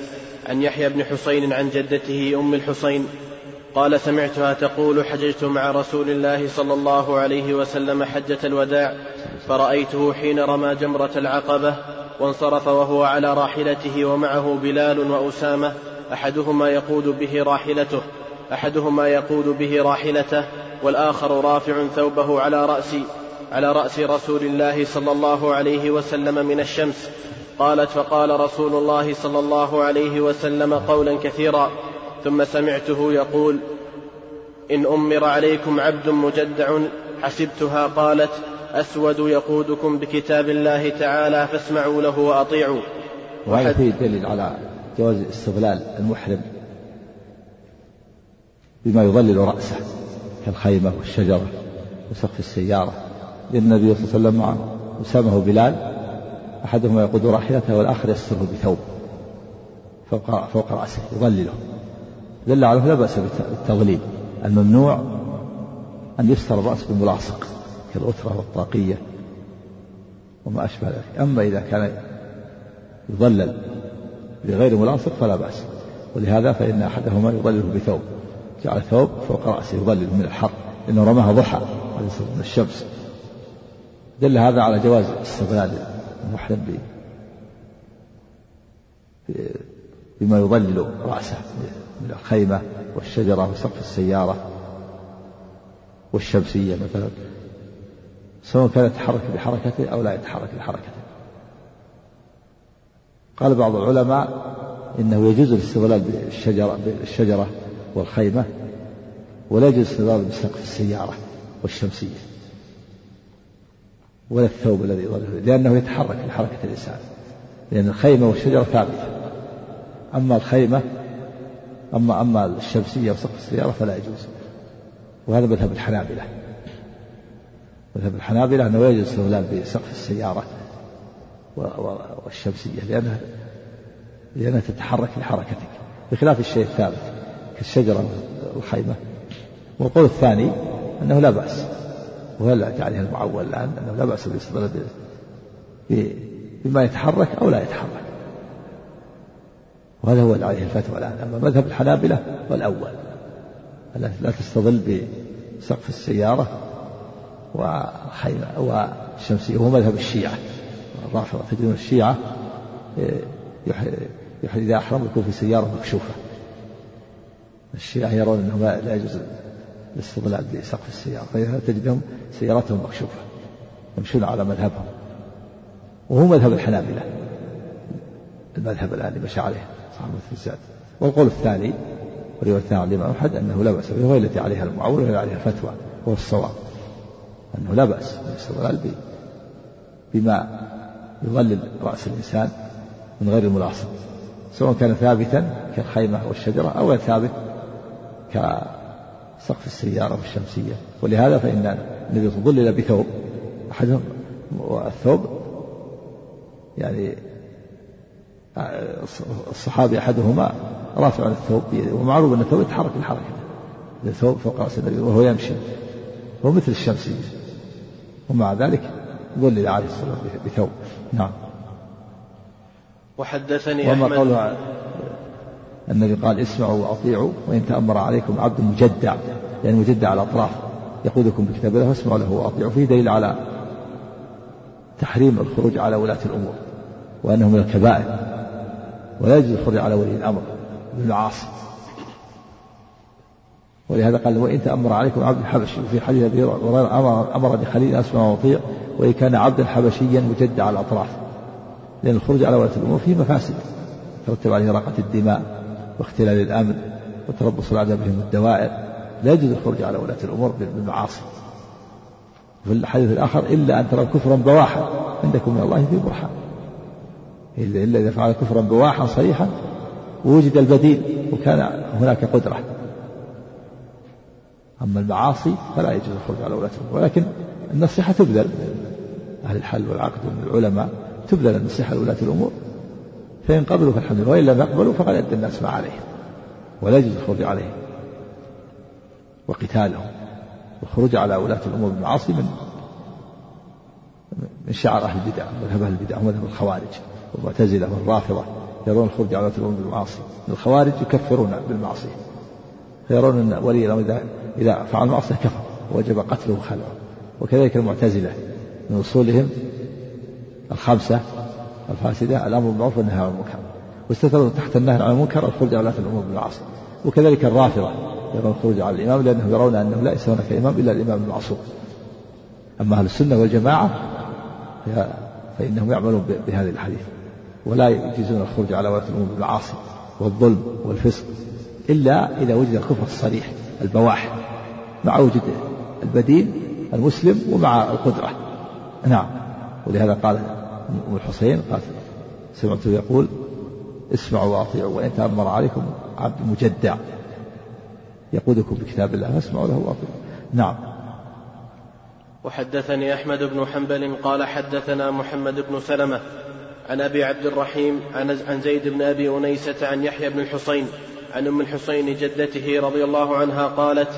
عن يحيى بن حسين عن جدته أم الحسين قال سمعتها تقول حججت مع رسول الله صلى الله عليه وسلم حجة الوداع فرأيته حين رمى جمرة العقبة وانصرف وهو على راحلته ومعه بلال وأسامة أحدهما يقود به راحلته والآخر رافع ثوبه على رأس رسول الله صلى الله عليه وسلم من الشمس. قالت فقال رسول الله صلى الله عليه وسلم قولا كثيرا ثم سمعته يقول إن أمر عليكم عبد مجدع حسبتها قالت أسود يقودكم بكتاب الله تعالى فاسمعوا له وأطيعوا. وهذا فيه دليل على جواز استغلال المحرم بما يظلل رأسه كالخيمة والشجرة وسقف السيارة. للنبي صلى الله عليه وسلم معه وسامه بلال أحدهما يقود راحلته والآخر يستره بثوب فوق رأسه يظلله. دل على لا بأس بالتظليل. الممنوع أن يستر الرأس بالملاصق كالأترة والطاقية وما أشبه ذلك. أما إذا كان يظلل بغير ملاصق فلا بأس. ولهذا فإن أحدهما يظلله بثوب جعل ثوب فوق رأسه يظلله من الحر لأنه رماها ضحى من الشمس. دل هذا على جواز استغلال المحرم بما يظلل رأسه من الخيمة والشجرة وسقف السيارة والشمسية مثلا سواء كان يتحرك بحركته أو لا يتحرك بحركته. قال بعض العلماء إنه يجوز الاستغلال بالشجرة والخيمة ولا يجوز الاستغلال بسقف السيارة والشمسية ولا الثوب الذي يظلله لأنه يتحرك بحركة الإنسان لأن الخيمة والشجرة ثابتة. أما الخيمة أما الشمسية وسقف السيارة فلا يجوز. وهذا مذهب الحنابلة أنه يجوز الاستغلال بسقف السيارة والشمسية لأنها تتحرك لحركتك بخلاف الشيء الثابت كالشجرة والخيمة. والقول الثاني أنه لا بأس وهلا جعله المعول الآن أنه لا بأس بالاستدلال بما يتحرك أو لا يتحرك. وهذا هو عليه الفتوى الآن. أما مذهب الحنابلة والأول لا تستظل بسقف السيارة والشمسية وهو مذهب الشيعة الرافضة. تجدون الشيعة إذا أحرم يكون في سيارة مكشوفة. الشيعة يرون أنه لا يجوز الاستظلال بسقف السيارة فإذا تجدهم سيارتهم مكشوفة يمشون على مذهبهم، وهو مذهب الحنابلة، المذهب الآن مشى عليه صاحب الفساد. والقول الثاني ورواية عن الإمام أحمد أنه لا بأس به، وهي التي عليها المعول وهي عليها الفتوى، هو الصواب أنه لا بأس بالاستدلال بما يظلل رأس الإنسان من غير الملاصق، سواء كان ثابتا كالخيمة والشجرة أو ثابت كسقف السيارة والشمسية. ولهذا فإن النبي ظلل بثوب أحدهم، والثوب يعني الصحابي أحدهما رافع الثوب، ومعروف أن الثوب يتحرك الحركة، الثوب فوق رأس النبي وهو يمشي، هو مثل الشمسية، ومع ذلك ظلل عليه الصلاة بثوب. نعم. وحدثني أحمد، وما قوله النبي قال اسمعوا وأطيعوا وإن تأمر عليكم عبد مجدع، يعني مجدع على الأطراف يقودكم بكتاب الله واسمعوا له وأطيعوا، فيه دليل على تحريم الخروج على ولاة الأمور وأنه من الكبائر، ولا يجوز الخروج على ولي الأمر بن العاص. ولهذا قال وإن تأمر عليكم عبد الحبشي، وفي حديث أبي هريرة أمر بخليل أسمع وأطيع وإن كان عبدا حبشيا مجدع على الأطراف، لأن الخروج على ولاة الأمور فيه مفاسد ترتب عليه راقة الدماء واختلال الأمن وتربص الأعداء بهم الدوائر، لا يجوز الخروج على ولاة الأمور بالمعاصي. في الحديث الآخر إلا أن ترى كفرا بواحا عندكم من الله ذي برهان، إلا إذا فعل كفرا بواحا صريحا ووجد البديل وكان هناك قدرة. أما المعاصي فلا يجوز الخروج على ولاة الأمور، ولكن النصيحة تبذل، أهل الحل والعقد من العلماء تبذل النصيحة لولاة الأمور، فإن قبلوا فالحمد لله، وإن لم يقبلوا فقد أدى الناس ما عليهم، ولا يجوز الخروج عليهم وقتالهم. والخروج على ولاة الأمور بالمعاصي من شعار أهل البدع، مذهب أهل البدع ومذهب الخوارج والمعتزلة والرافضة، يرون الخروج على ولاة الأمور بالمعاصي. الخوارج يكفرون بالمعاصي، فيرون أن ولي الأمر إذا فعل معصية كفر وجب قتله وخلعه. وكذلك المعتزلة من أصولهم الخمسة الفاسدة الأمر بالمعروف والنهي عن المنكر، واستتروا تحت النهي عن المنكر الخروج على ولاة الأمور بالمعاصي. وكذلك الرافضة يرون الخروج على الإمام لأنهم يرون أنه لا يسمى كإمام إلا الإمام المعصوم. أما أهل السنة والجماعة فإنهم يعملون بهذا الحديث، ولا يجوزون الخروج على ولاة الأمور بالمعاصي والظلم والفسق إلا إذا وجد الكفر الصريح البواح مع وجود البديل المسلم ومع القدرة. نعم. ولهذا قال أم الحصين قال سمعته يقول اسمعوا وأطيعوا وإن تأمر عليكم عبد مجدع يقودكم بكتاب الله فاسمعوا له وأطيعوا. نعم. وحدثني أحمد بن حنبل قال حدثنا محمد بن سلمة عن أبي عبد الرحيم عن زيد بن أبي أنيسة عن يحيى بن الحصين عن أم الحصين جدته رضي الله عنها قالت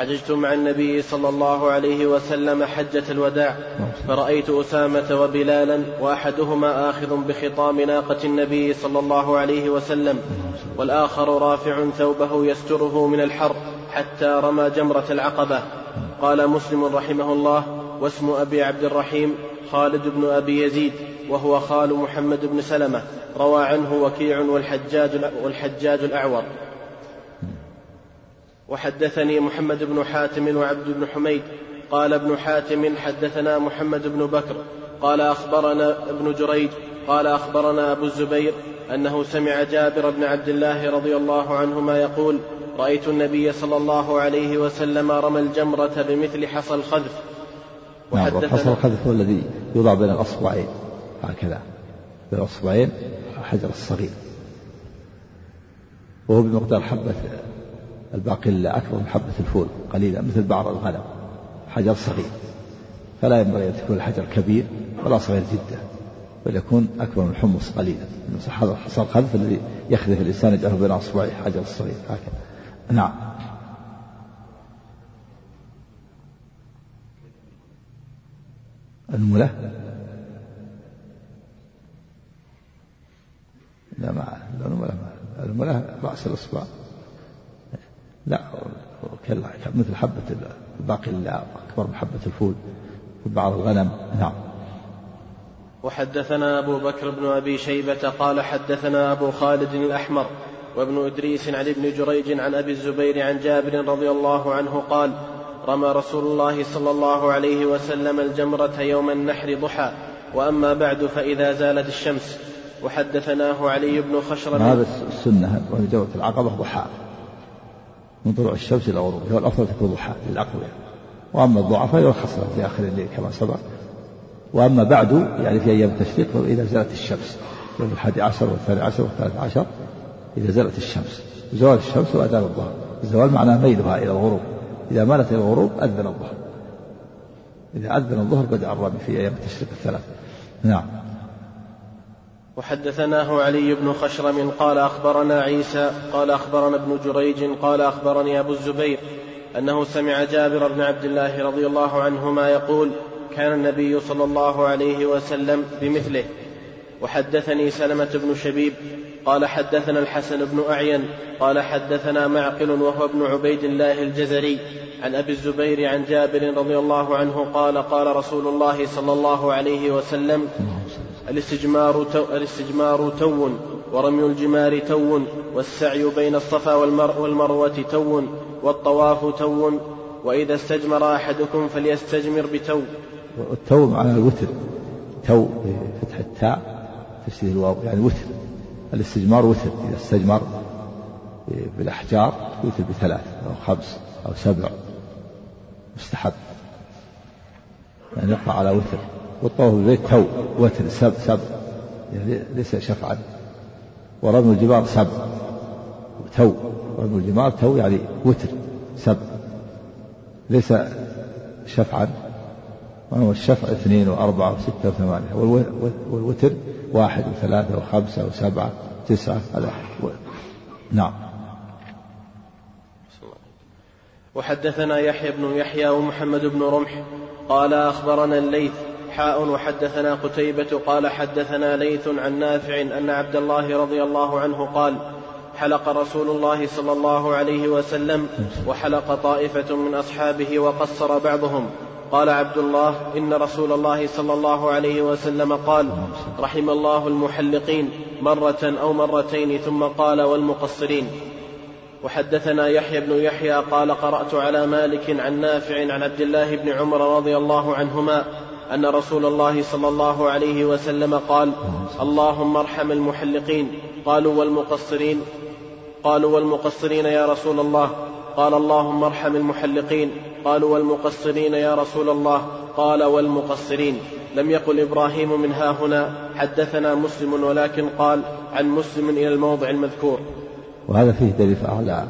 حججت مع النبي صلى الله عليه وسلم حجة الوداع، فرأيت أسامة وبلالا وأحدهما آخذ بخطام ناقة النبي صلى الله عليه وسلم، والآخر رافع ثوبه يستره من الحر حتى رمى جمرة العقبة. قال مسلم رحمه الله واسم أبي عبد الرحيم خالد بن أبي يزيد وهو خال محمد بن سلمة، روى عنه وكيع والحجاج الأعور. وحدثني محمد بن حاتم وعبد بن حميد قال ابن حاتم حدثنا محمد بن بكر قال أخبرنا ابن جريج قال أخبرنا أبو الزبير أنه سمع جابر بن عبد الله رضي الله عنهما يقول رأيت النبي صلى الله عليه وسلم رمى الجمرة بمثل حصى الخذف. حصى الخذف هو الذي يوضع بين الأصبعين هكذا، بين الأصبعين حجر الصغير، وهو بمقدار حبة الباقلة أكبر من حبة الفول قليلا، مثل بعض الغنم، حجر صغير، فلا ينبغي أن تكون الحجر كبير ولا صغير جدا، بل يكون أكبر من الحمص قليلا. هذا حصى الخذف الذي يخذف الإنسان يجعله بين أصبعيه حجر صغير هكذا. نعم. الملة لا معه، الملة رأس الأصبع، لا كلا مثل حبة الباقلة أكبر من حبة الفول في بعض الغنم. نعم. وحدثنا أبو بكر بن أبي شيبة قال حدثنا أبو خالد الأحمر وابن إدريس عن ابن جريج عن أبي الزبير عن جابر رضي الله عنه قال رمى رسول الله صلى الله عليه وسلم الجمرة يوم النحر ضحى. وأما بعد فإذا زالت الشمس. وحدثناه علي بن خشرم. هذا السنة وجمرة العقبة ضحى من طلوع الشمس إلى غروبها، والأفضل تكون ضحى للأقوياء، وأما الضعفاء يرخص في آخر الليل كما سبق. وأما بعد يعني في أيام التشريق إذا زالت الشمس، يوم 11 و12 و13 إذا زالت الشمس، زوال الشمس وأذان الظهر. الزوال معناه ميلها إلى الغروب، إذا مالت إلى الغروب أذن الظهر، إذا أذن الظهر بدأ الرمي في أيام التشريق الثلاث. نعم. وحدثناه علي بن خشرم قال أخبرنا عيسى قال أخبرنا ابن جريج قال أخبرني أبو الزبير أنه سمع جابر بن عبد الله رضي الله عنهما يقول: كان النبي صلى الله عليه وسلم بمثله. وحدثني سلمة بن شبيب قال حدثنا الحسن بن أعين قال حدثنا معقل وهو ابن عبيد الله الجزري عن أبي الزبير عن جابر رضي الله عنه قال: قال رسول الله صلى الله عليه وسلم: الاستجمار تو، ورمي الجمار تو، والسعي بين الصفا والمروة تو، والطواف تو، وإذا استجمر أحدكم فليستجمر بتو. التو معناه الوتر، تو بفتح التاء تشديد الواو، يعني وتر. الاستجمار وتر، إذا استجمر بالأحجار وتر ب3 أو 5 أو 7 مستحب، يعني يقع على وتر. والطواف بالبيت تو وتر، سب يعني ليس شفعا. ورمي الجمار سب تو، ورمي الجمار تو يعني وتر سب ليس شفعا، والشفع 2 و4 و6 و8، والوتر 1 و3 و5 و7 و9 هذا. نعم. وحدثنا يحيى بن يحيى ومحمد بن رمح قال أخبرنا الليث حاء وحدثنا قتيبة قال حدثنا ليث عن نافع أن عبد الله رضي الله عنه قال: حلق رسول الله صلى الله عليه وسلم وحلق طائفة من أصحابه وقصر بعضهم. قال عبد الله: إن رسول الله صلى الله عليه وسلم قال: رحم الله المحلقين مرة أو مرتين، ثم قال: والمقصرين. وحدثنا يحيى بن يحيى قال قرأت على مالك عن نافع عن عبد الله بن عمر رضي الله عنهما أن رسول الله صلى الله عليه وسلم قال: اللهم ارحم المحلقين. قالوا: والمقصرين؟ قالوا: والمقصرين يا رسول الله. قال: اللهم ارحم المحلقين. قالوا: والمقصرين يا رسول الله. قال: والمقصرين. لم يقل إبراهيم من ها هنا حدثنا مسلم، ولكن قال عن مسلم إلى الموضع المذكور. وهذا فيه دليل على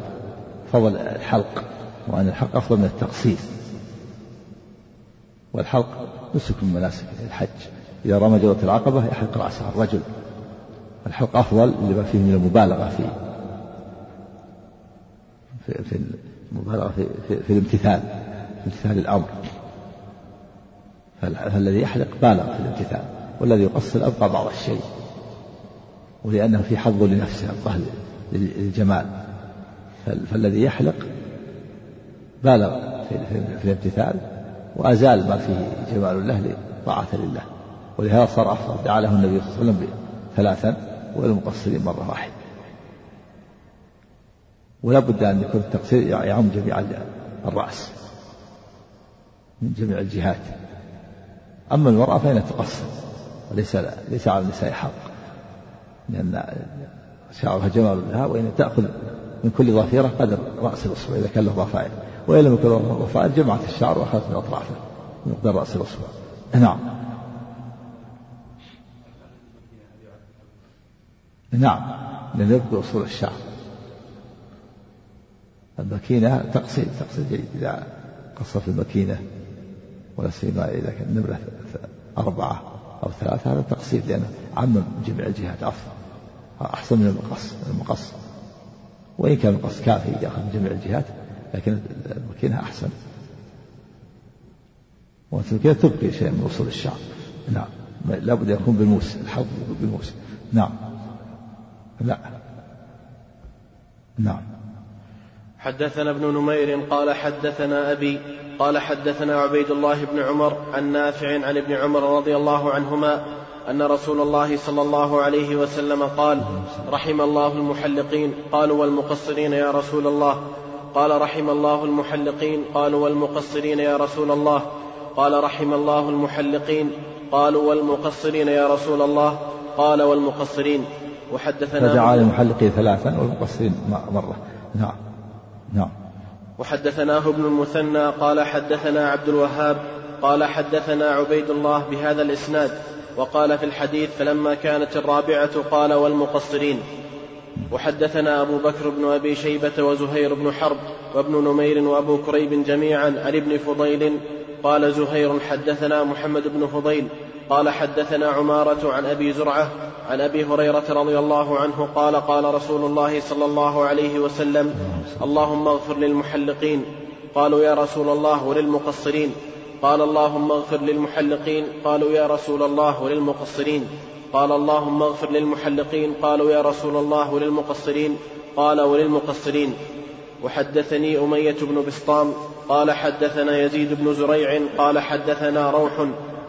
فضل الحلق، وأن الحلق أفضل من التقصير. والحلق نسك من مناسك الحج، إذا رمى جمرة العقبة يحلق رأسها الرجل. الحلق أفضل لما فيه من المبالغة في الامتثال الأمر، فالذي يحلق بالغ في الامتثال، والذي يقصر أبقى بعض الشيء، ولأنه في حظ لنفسه أبقى للجمال. فالذي يحلق بالغ في الامتثال وأزال ما فيه جمال الله لطاعة لله، ولهذا صار أفضل، جعله النبي صلى الله عليه وسلم 3 والمقصرين 1. ولا بد أن يكون التقصير يعم جميع الرأس من جميع الجهات. أما المرأة فإنها تقصر، ليس على النساء حق، لأن شعرها جمال لها، وإن تأخذ من كل ظفيرة قدر رأس الأصبع إذا كان له ضفائر، وإن لم يكن له ضفائر جمعت الشعر وأخذت من أطرافه مقدار رأس الأصبع. نعم. نعم، لأن يبقى أصول الشعر. المكينة تقصير جيد إذا قصر في المكينة، ولا سيما إذا كان نمرة 4 أو 3 هذا تقصير، لأنه عمم جميع الجهات أفضل، أحسن من المقص. وإن كان المقص كافي يأخذ من جميع الجهات، لكن المكينة أحسن، والمكينة تبقي شيء من أصول الشعر. نعم، لا بد يكون بالموس، الحظ بالموس. نعم. لا. نعم. حدثنا ابن نمير قال حدثنا أبي قال حدثنا عبيد الله بن عمر عن نافع عن ابن عمر رضي الله عنهما أن رسول الله صلى الله عليه وسلم قال: رحم الله المحلقين. قالوا: والمقصرين يا رسول الله. قال رحم الله المحلقين. قالوا والمقصرين يا رسول الله؟ قال رحم الله المحلقين. قالوا والمقصرين يا رسول الله؟ قال والمقصرين. وحدثنا فدعا المحلقين ثلاثا والمقصرين مرة. نعم نعم. وحدثناه ابن المثنى قال حدثنا عبد الوهاب قال حدثنا عبيد الله بهذا الإسناد. وقال في الحديث فلما كانت الرابعة قال والمقصرين. وحدثنا أبو بكر بن أبي شيبة وزهير بن حرب وابن نمير وأبو كريب جميعا عن ابن فضيل قال زهير حدثنا محمد بن فضيل قال حدثنا عمارة عن أبي زرعة عن أبي هريرة رضي الله عنه قال قال رسول الله صلى الله عليه وسلم اللهم اغفر للمحلقين. قالوا يا رسول الله وللمقصرين؟ قال اللهم اغفر للمحلقين. قالوا يا رسول الله وللمقصرين؟ قال اللهم اغفر للمحلقين. قالوا يا رسول الله وللمقصرين؟ قال وللمقصرين. وحدثني أمية بن بسطام قال حدثنا يزيد بن زريع قال حدثنا روح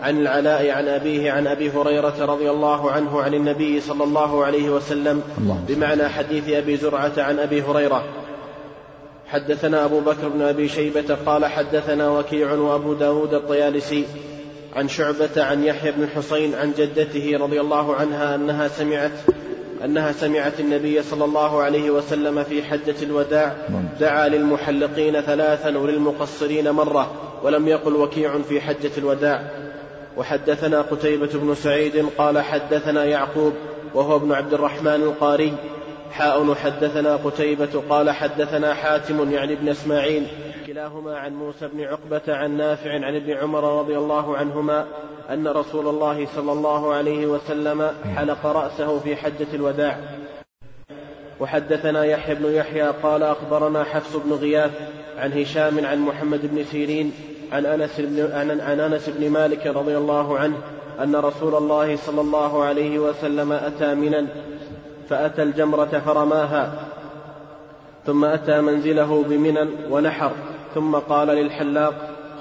عن العلاء عن أبيه عن أبي هريرة رضي الله عنه عن النبي صلى الله عليه وسلم بمعنى حديث أبي زرعة عن أبي هريرة. حدثنا أبو بكر بن أبي شيبة قال حدثنا وكيع وأبو داود الطيالسي عن شعبة عن يحيى بن حسين عن جدته رضي الله عنها أنها سمعت النبي صلى الله عليه وسلم في حجة الوداع دعا للمحلقين ثلاثا وللمقصرين مرة ولم يقل وكيع في حجة الوداع. وحدثنا قتيبة بن سعيد قال حدثنا يعقوب وهو ابن عبد الرحمن القاري حدثنا قتيبة قال حدثنا حاتم يعني ابن إسماعيل كلاهما عن موسى بن عقبة عن نافع عن ابن عمر رضي الله عنهما أن رسول الله صلى الله عليه وسلم حلق رأسه في حجة الوداع. وحدثنا يحيى بن يحيى قال أخبرنا حفص بن غياث عن هشام عن محمد بن سيرين عن أنس بن مالك رضي الله عنه أن رسول الله صلى الله عليه وسلم أتى منى فأتى الجمرة فرماها ثم أتى منزله بمنى ونحر ثم قال للحلاق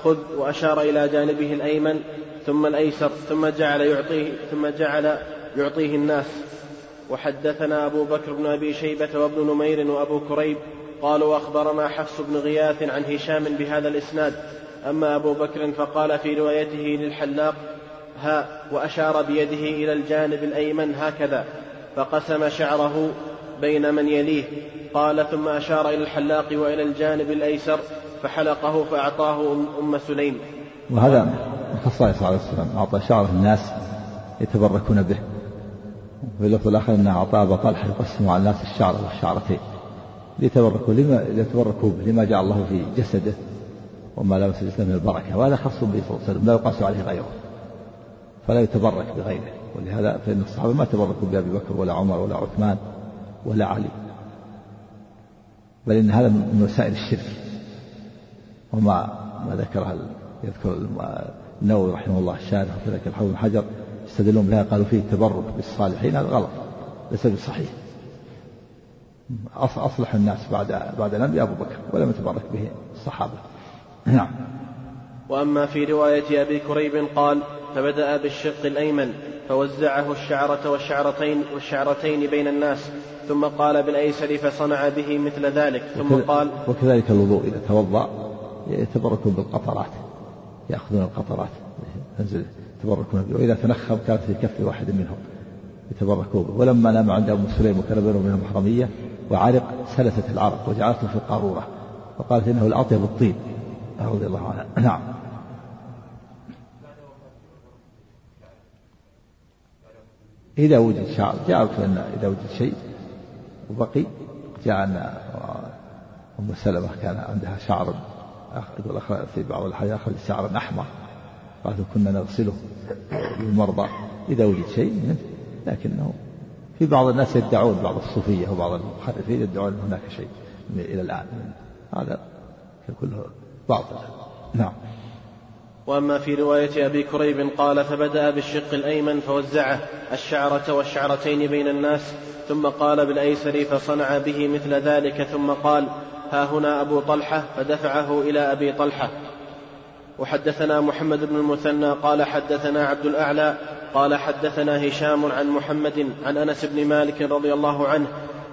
خذ وأشار إلى جانبه الأيمن ثم الأيسر ثم جعل يعطيه الناس. وحدثنا أبو بكر بن أبي شيبة وابن نمير وأبو كريب قالوا أخبرنا حفص بن غياث عن هشام بهذا الإسناد. أما أبو بكر فقال في روايته للحلاق ها وأشار بيده إلى الجانب الأيمن هكذا فقسم شعره بين من يليه. قال ثم أشار إلى الحلاق وإلى الجانب الأيسر فحلقه فأعطاه أم سليم. وهذا خصائص عليه السلام أعطى شعره الناس يتبركون به. وفي اللفظ الآخر أن أعطى أبا طلحة يقسم على الناس الشعر والشعرتين ليتبركوا به لما جعل الله في جسده وما لمس جسده من البركة. وهذا خاص به صلى الله عليه وسلم لا يقاس عليه غيره فلا يتبرك بغيره. ولهذا فإن الصحابة ما تبركوا بأبي بكر ولا عمر ولا عثمان ولا علي بل إن هذا من وسائل الشرك. وما ذكرها يذكر النووي رحمه الله الشارح في ذلك الحول الحجر يستدلون بها قالوا فيه التبرك بالصالحين هذا غلط ليس بالصحيح. أصلح الناس بعد النبي أبو بكر ولم يتبرك به الصحابة. نعم. وأما في رواية أبي كريب قال فبدأ بالشق الأيمن فوزعه الشعرة والشعرتين بين الناس ثم قال بالأيسر فصنع به مثل ذلك ثم قال وكذلك الوضوء إذا توضأ يتبركون بالقطرات يأخذون القطرات يتبركون به. وإذا تنخب كانت في كف واحد منهم يتبركون به. ولما نام عند أم سليم وكان بينهم وبينها محرمية وعرق سلست العرق وجعلته في القارورة وقالت إنه الأطيب الطيب رضي الله عنه. نعم. إذا وجد شعر جاء لنا إذا وجد شيء وبقي جاءنا. أم سلمة كان عندها شعر في بعض الأحيان أخذ شعرا أحمر قالوا كنا نغسله للمرضى إذا وجد شيء. لكنه في بعض الناس يدعون بعض الصوفية وبعض المخرفين يدعون أن هناك شيء إلى الآن هذا كله باطل. نعم. وأما في رواية أبي كريب قال فبدأ بالشق الأيمن فوزعه الشعرة والشعرتين بين الناس ثم قال بالأيسر فصنع به مثل ذلك ثم قال ها هنا أبو طلحة فدفعه إلى أبي طلحة. وحدثنا محمد بن المثنى قال حدثنا عبد الأعلى قال حدثنا هشام عن محمد عن أنس بن مالك رضي الله عنه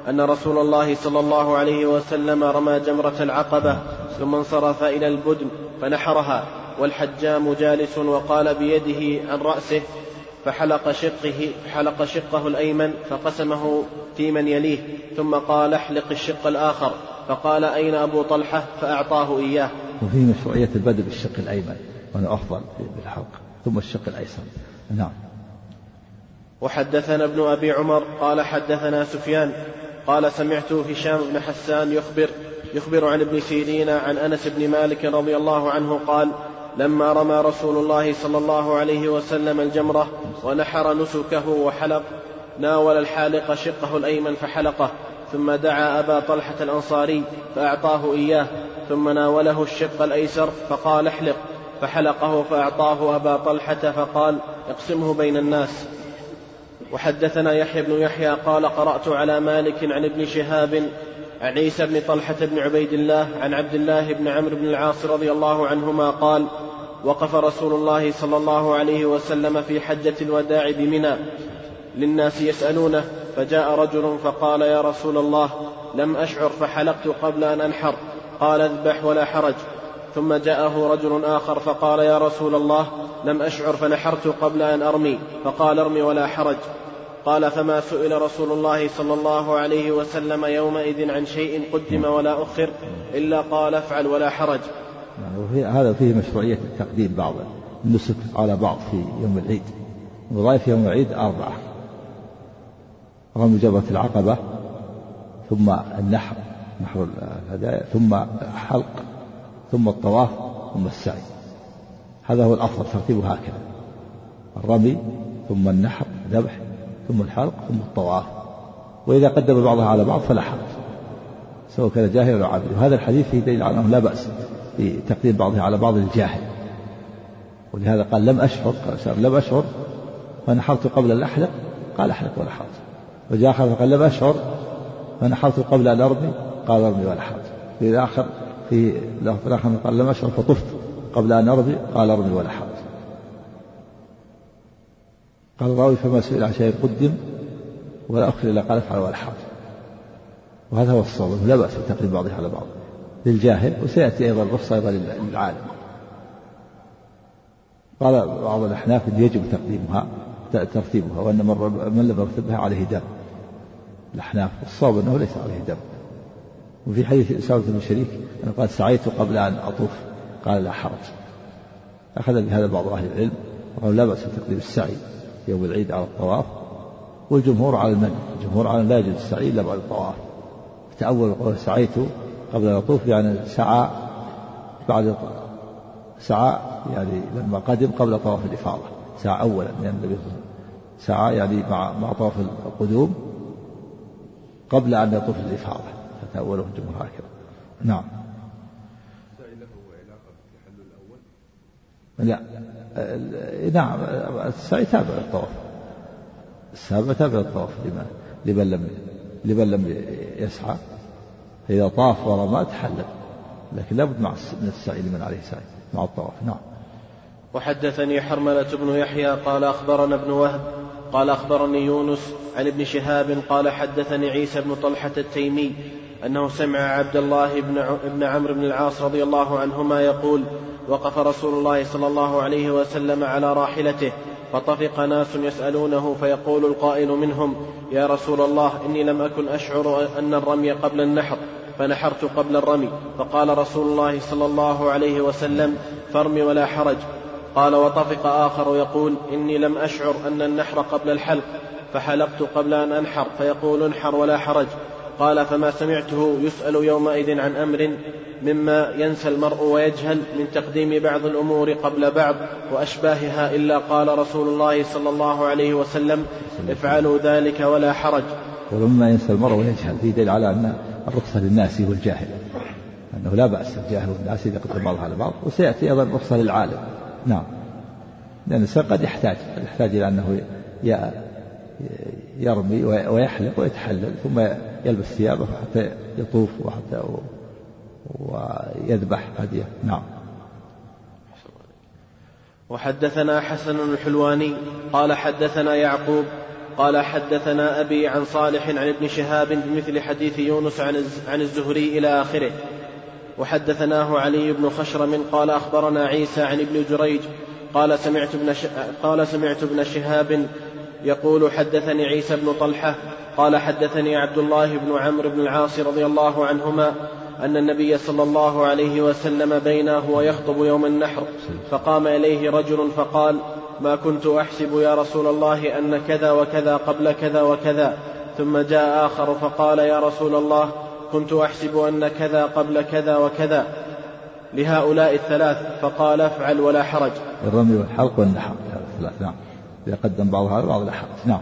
أن رسول الله صلى الله عليه وسلم رمى جمرة العقبة ثم انصرف إلى البدن فنحرها، والحجام جالس وقال بيده عن رأسه، فحلق شقه الأيمن فقسمه في من يليه، ثم قال احلق الشق الآخر، فقال أين أبو طلحة؟ فأعطاه إياه. وفي مشروعية البدء بالشق الأيمن وأنا أفضل بالحلق ثم الشق الأيسر. نعم. وحدثنا ابن أبي عمر قال حدثنا سفيان قال سمعت هشام بن حسان يخبر عن ابن سيرين عن أنس بن مالك رضي الله عنه قال لما رمى رسول الله صلى الله عليه وسلم الجمرة ونحر نسكه وحلق، ناول الحالق شقه الأيمن فحلقه، ثم دعا أبا طلحة الأنصاري فأعطاه إياه، ثم ناوله الشق الأيسر فقال احلق، فحلقه فأعطاه أبا طلحة فقال اقسمه بين الناس. وحدثنا يحيى بن يحيى قال قرأت على مالك عن ابن شهاب عن عيسى بن طلحة بن عبيد الله عن عبد الله بن عمرو بن العاص رضي الله عنهما قال وقف رسول الله صلى الله عليه وسلم في حجة الوداع بمنى للناس يسألونه، فجاء رجل فقال يا رسول الله لم أشعر فحلقت قبل أن أنحر، قال اذبح ولا حرج. ثم جاءه رجل آخر فقال يا رسول الله لم أشعر فنحرت قبل أن أرمي، فقال ارمي ولا حرج. قال فما سئل رسول الله صلى الله عليه وسلم يومئذ عن شيء قدم ولا أخر إلا قال افعل ولا حرج. هذا فيه مشروعية تقديم بعض النسك على بعض في يوم العيد. وظائف يوم العيد 4: رمي جمرة العقبة، ثم النحر نحر الهدايا، ثم حلق، ثم الطواف، ثم السعي. هذا هو الأفضل، ترتيبه هكذا: الرمي، ثم النحر ذبح، ثم الحلق، ثم الطواف. وإذا قدم بعضها على بعض فلا حرج، سواء كان جاهل أو عابد. وهذا الحديث فيه دليل على أنه لا بأس بتقديم بعضها على بعض الجاهل، ولهذا قال لم أشعر فنحرت قبل أن أحلق، قال أحلق ولا حرج. وجاء آخر فقال لم أشعر فنحرت قبل أن أرمي، قال أرمي ولا حرج. وإذا آخر في الآخر قال لم أشعر فطفت قبل أن أرمي، قال أرمي ولا حرج. قال الراوي فما سئل عن شيء قدم ولا أخر إلا قال افعل ولا حرج. وهذا هو الصواب، لا بأس بتقديم بعضها على بعض للجاهل، وسيأتي أيضا الرخصة أيضا للعالم. قال بعض الأحناف يجب تقديمها ترتيبها، وأن من لم يرتبها عليه دم. الأحناف الصواب أنه ليس عليه دم. وفي حديث سودة بن شريك أنه قال سعيت قبل أن أطوف، قال لا حرج. أخذ بهذا بعض أهل العلم وقال لا بأس بتقديم السعي يوم العيد على الطواف، والجمهور على المنع. الجمهور على لا يجوز السعي إلا بعد الطواف. تأول قول سعيت قبل أن أطوف يعني سعى بعد سعى، يعني لما قدم قبل طواف الإفاضة سعى أولا، لأن النبي سعى يعني مع طواف القدوم قبل أن يطوف الإفاضة، فتأوله الجمهور هكذا. نعم. لا نعم، السعي تابع الطواف، السابع تابع الطواف لمن لم يسعى. إذا طاف ورمى تحلل، لكن لابد من السعي لمن عليه سعي مع الطواف. نعم. وحدثني حرملة بن يحيى قال أخبرنا ابن وهب قال أخبرني يونس عن ابن شهاب قال حدثني عيسى بن طلحة التيمي أنه سمع عبد الله بن عمرو بن العاص رضي الله عنهما يقول وقف رسول الله صلى الله عليه وسلم على راحلته، فطفق ناس يسألونه، فيقول القائل منهم يا رسول الله إني لم أكن أشعر أن الرمي قبل النحر فنحرت قبل الرمي، فقال رسول الله صلى الله عليه وسلم فارمي ولا حرج. قال وطفق آخر يقول إني لم أشعر أن النحر قبل الحلق فحلقت قبل أن أنحر، فيقول انحر ولا حرج. قال فما سمعته يسأل يومئذ عن أمر مما ينسى المرء ويجهل من تقديم بعض الأمور قبل بعض وأشباهها إلا قال رسول الله صلى الله عليه وسلم افعلوا ذلك ولا حرج. ولما ينسى المرء ويجهل، في دليل على أن الرخصة للناس والجاهل، أنه لا بأس الجاهل والناس إذا قدم بعضها لبعض، وسيأتي أيضا الرخصة للعالم. نعم، لأن الإنسان قد يحتاج إلى أنه يرمي ويحلق ويتحلل، ثم يلبس ثيابه حتى يطوف وحتى ويذبح هديه. نعم. وحدثنا حسن الحلواني قال حدثنا يعقوب قال حدثنا أبي عن صالح عن ابن شهاب بمثل حديث يونس عن الزهري إلى آخره. وحدثناه علي بن خشرم قال أخبرنا عيسى عن ابن جريج قال سمعت ابن شهاب يقول حدثني عيسى بن طلحة قال حدثني عبد الله بن عمرو بن العاص رضي الله عنهما أن النبي صلى الله عليه وسلم بينه ويخطب يوم النحر فقام إليه رجل فقال ما كنت أحسب يا رسول الله أن كذا وكذا قبل كذا وكذا. ثم جاء آخر فقال يا رسول الله كنت أحسب أن كذا قبل كذا وكذا لهؤلاء الثلاث فقال افعل ولا حرج. الرمي والحلق والنحر الثلاث نعم يقدم بعضها بعض الحرج نعم.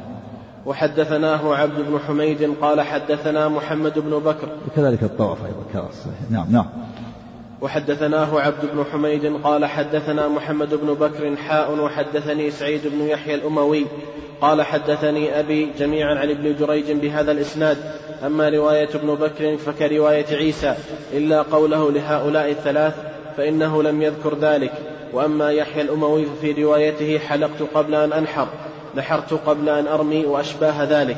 وحدثناه عبد بن حميد قال حدثنا محمد بن بكر وكذلك الطواف أيضا كرس نعم نعم. وحدثناه عبد بن حميد قال حدثنا محمد بن بكر حاء وحدثني سعيد بن يحيى الأموي قال حدثني أبي جميعا عن ابن جريج بهذا الإسناد. أما رواية ابن بكر فكرواية عيسى إلا قوله لهؤلاء الثلاث فإنه لم يذكر ذلك. وأما يحيى الأموي ففي روايته حلقت قبل أن أنحر نحرت قبل أن أرمي وأشباه ذلك.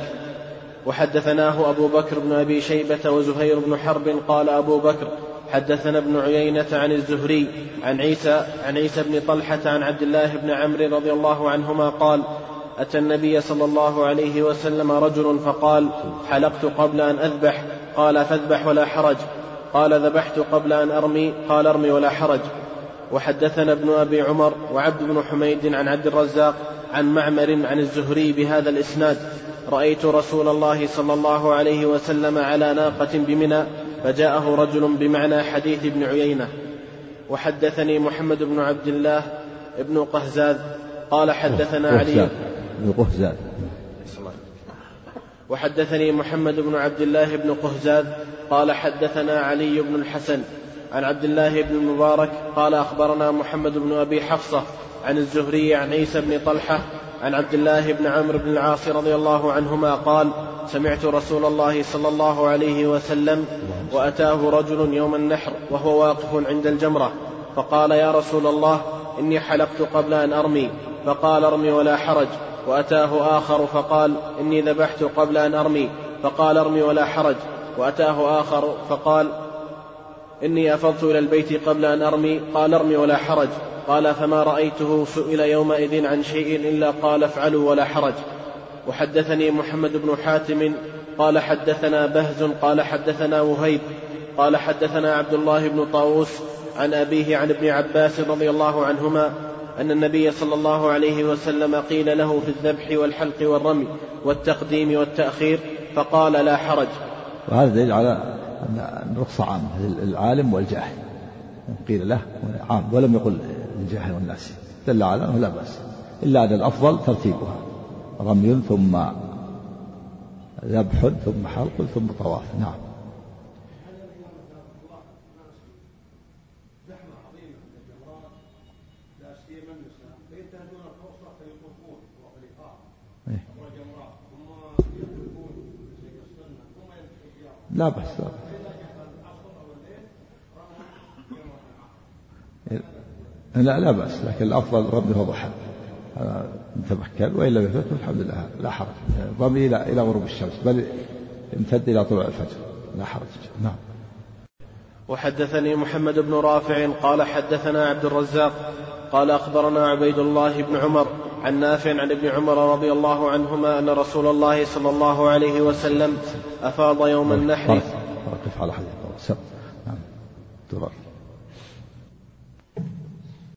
وحدثناه أبو بكر بن أبي شيبة وزهير بن حرب قال أبو بكر حدثنا ابن عيينة عن الزهري عن عيسى بن طلحة عن عبد الله بن عمرو رضي الله عنهما قال أتى النبي صلى الله عليه وسلم رجل فقال حلقت قبل أن أذبح قال فاذبح ولا حرج قال ذبحت قبل أن أرمي قال ارمي ولا حرج. وحدثنا ابن أبي عمر وعبد بن حميد عن عبد الرزاق عن معمر عن الزهري بهذا الإسناد رأيت رسول الله صلى الله عليه وسلم على ناقة بمنى فجاءه رجل بمعنى حديث ابن عيينة. وحدثني محمد بن عبد الله ابن قهزاز قال حدثنا علي بن قهزاز وحدثني محمد بن عبد الله بن قهزاز قال حدثنا علي بن الحسن عن عبد الله بن المبارك قال أخبرنا محمد بن أبي حفصة عن الزهري عن عيسى بن طلحة عن عبد الله بن عمرو بن العاص رضي الله عنهما قال سمعت رسول الله صلى الله عليه وسلم وأتاه رجل يوم النحر وهو واقف عند الجمرة فقال يا رسول الله إني حلقت قبل أن أرمي فقال ارمي ولا حرج. وأتاه آخر فقال إني ذبحت قبل أن أرمي فقال ارمي ولا حرج. وأتاه آخر فقال إني أفضت إلى البيت قبل أن أرمي قال ارمي ولا حرج. قال فما رأيته سئل يومئذ عن شيء إلا قال افعلوا ولا حرج. وحدثني محمد بن حاتم قال حدثنا بهز قال حدثنا وهيب قال حدثنا عبد الله بن طاووس عن أبيه عن ابن عباس رضي الله عنهما أن النبي صلى الله عليه وسلم قيل له في الذبح والحلق والرمي والتقديم والتأخير فقال لا حرج. وهذا دليل على رخصة عامة للعالم والجاهل قيل له عام ولم يقل الجاهل والناس دل على أنه لا بأس إلا أن الأفضل ترتيبها رمي ثم ذبح ثم حلق ثم طواف نعم. لا بأس لا بأس لكن الأفضل رمي وضحى نتمكن وإلا بفت الحمد لله لا حرج رمي إلى غروب الشمس بل امتد إلى طلوع الفجر لا حرج نعم. وحدثني محمد بن رافع قال حدثنا عبد الرزاق قال أخبرنا عبيد الله بن عمر عن نافع عن ابن عمر رضي الله عنهما أن رسول الله صلى الله عليه وسلم أفاض يوم النحر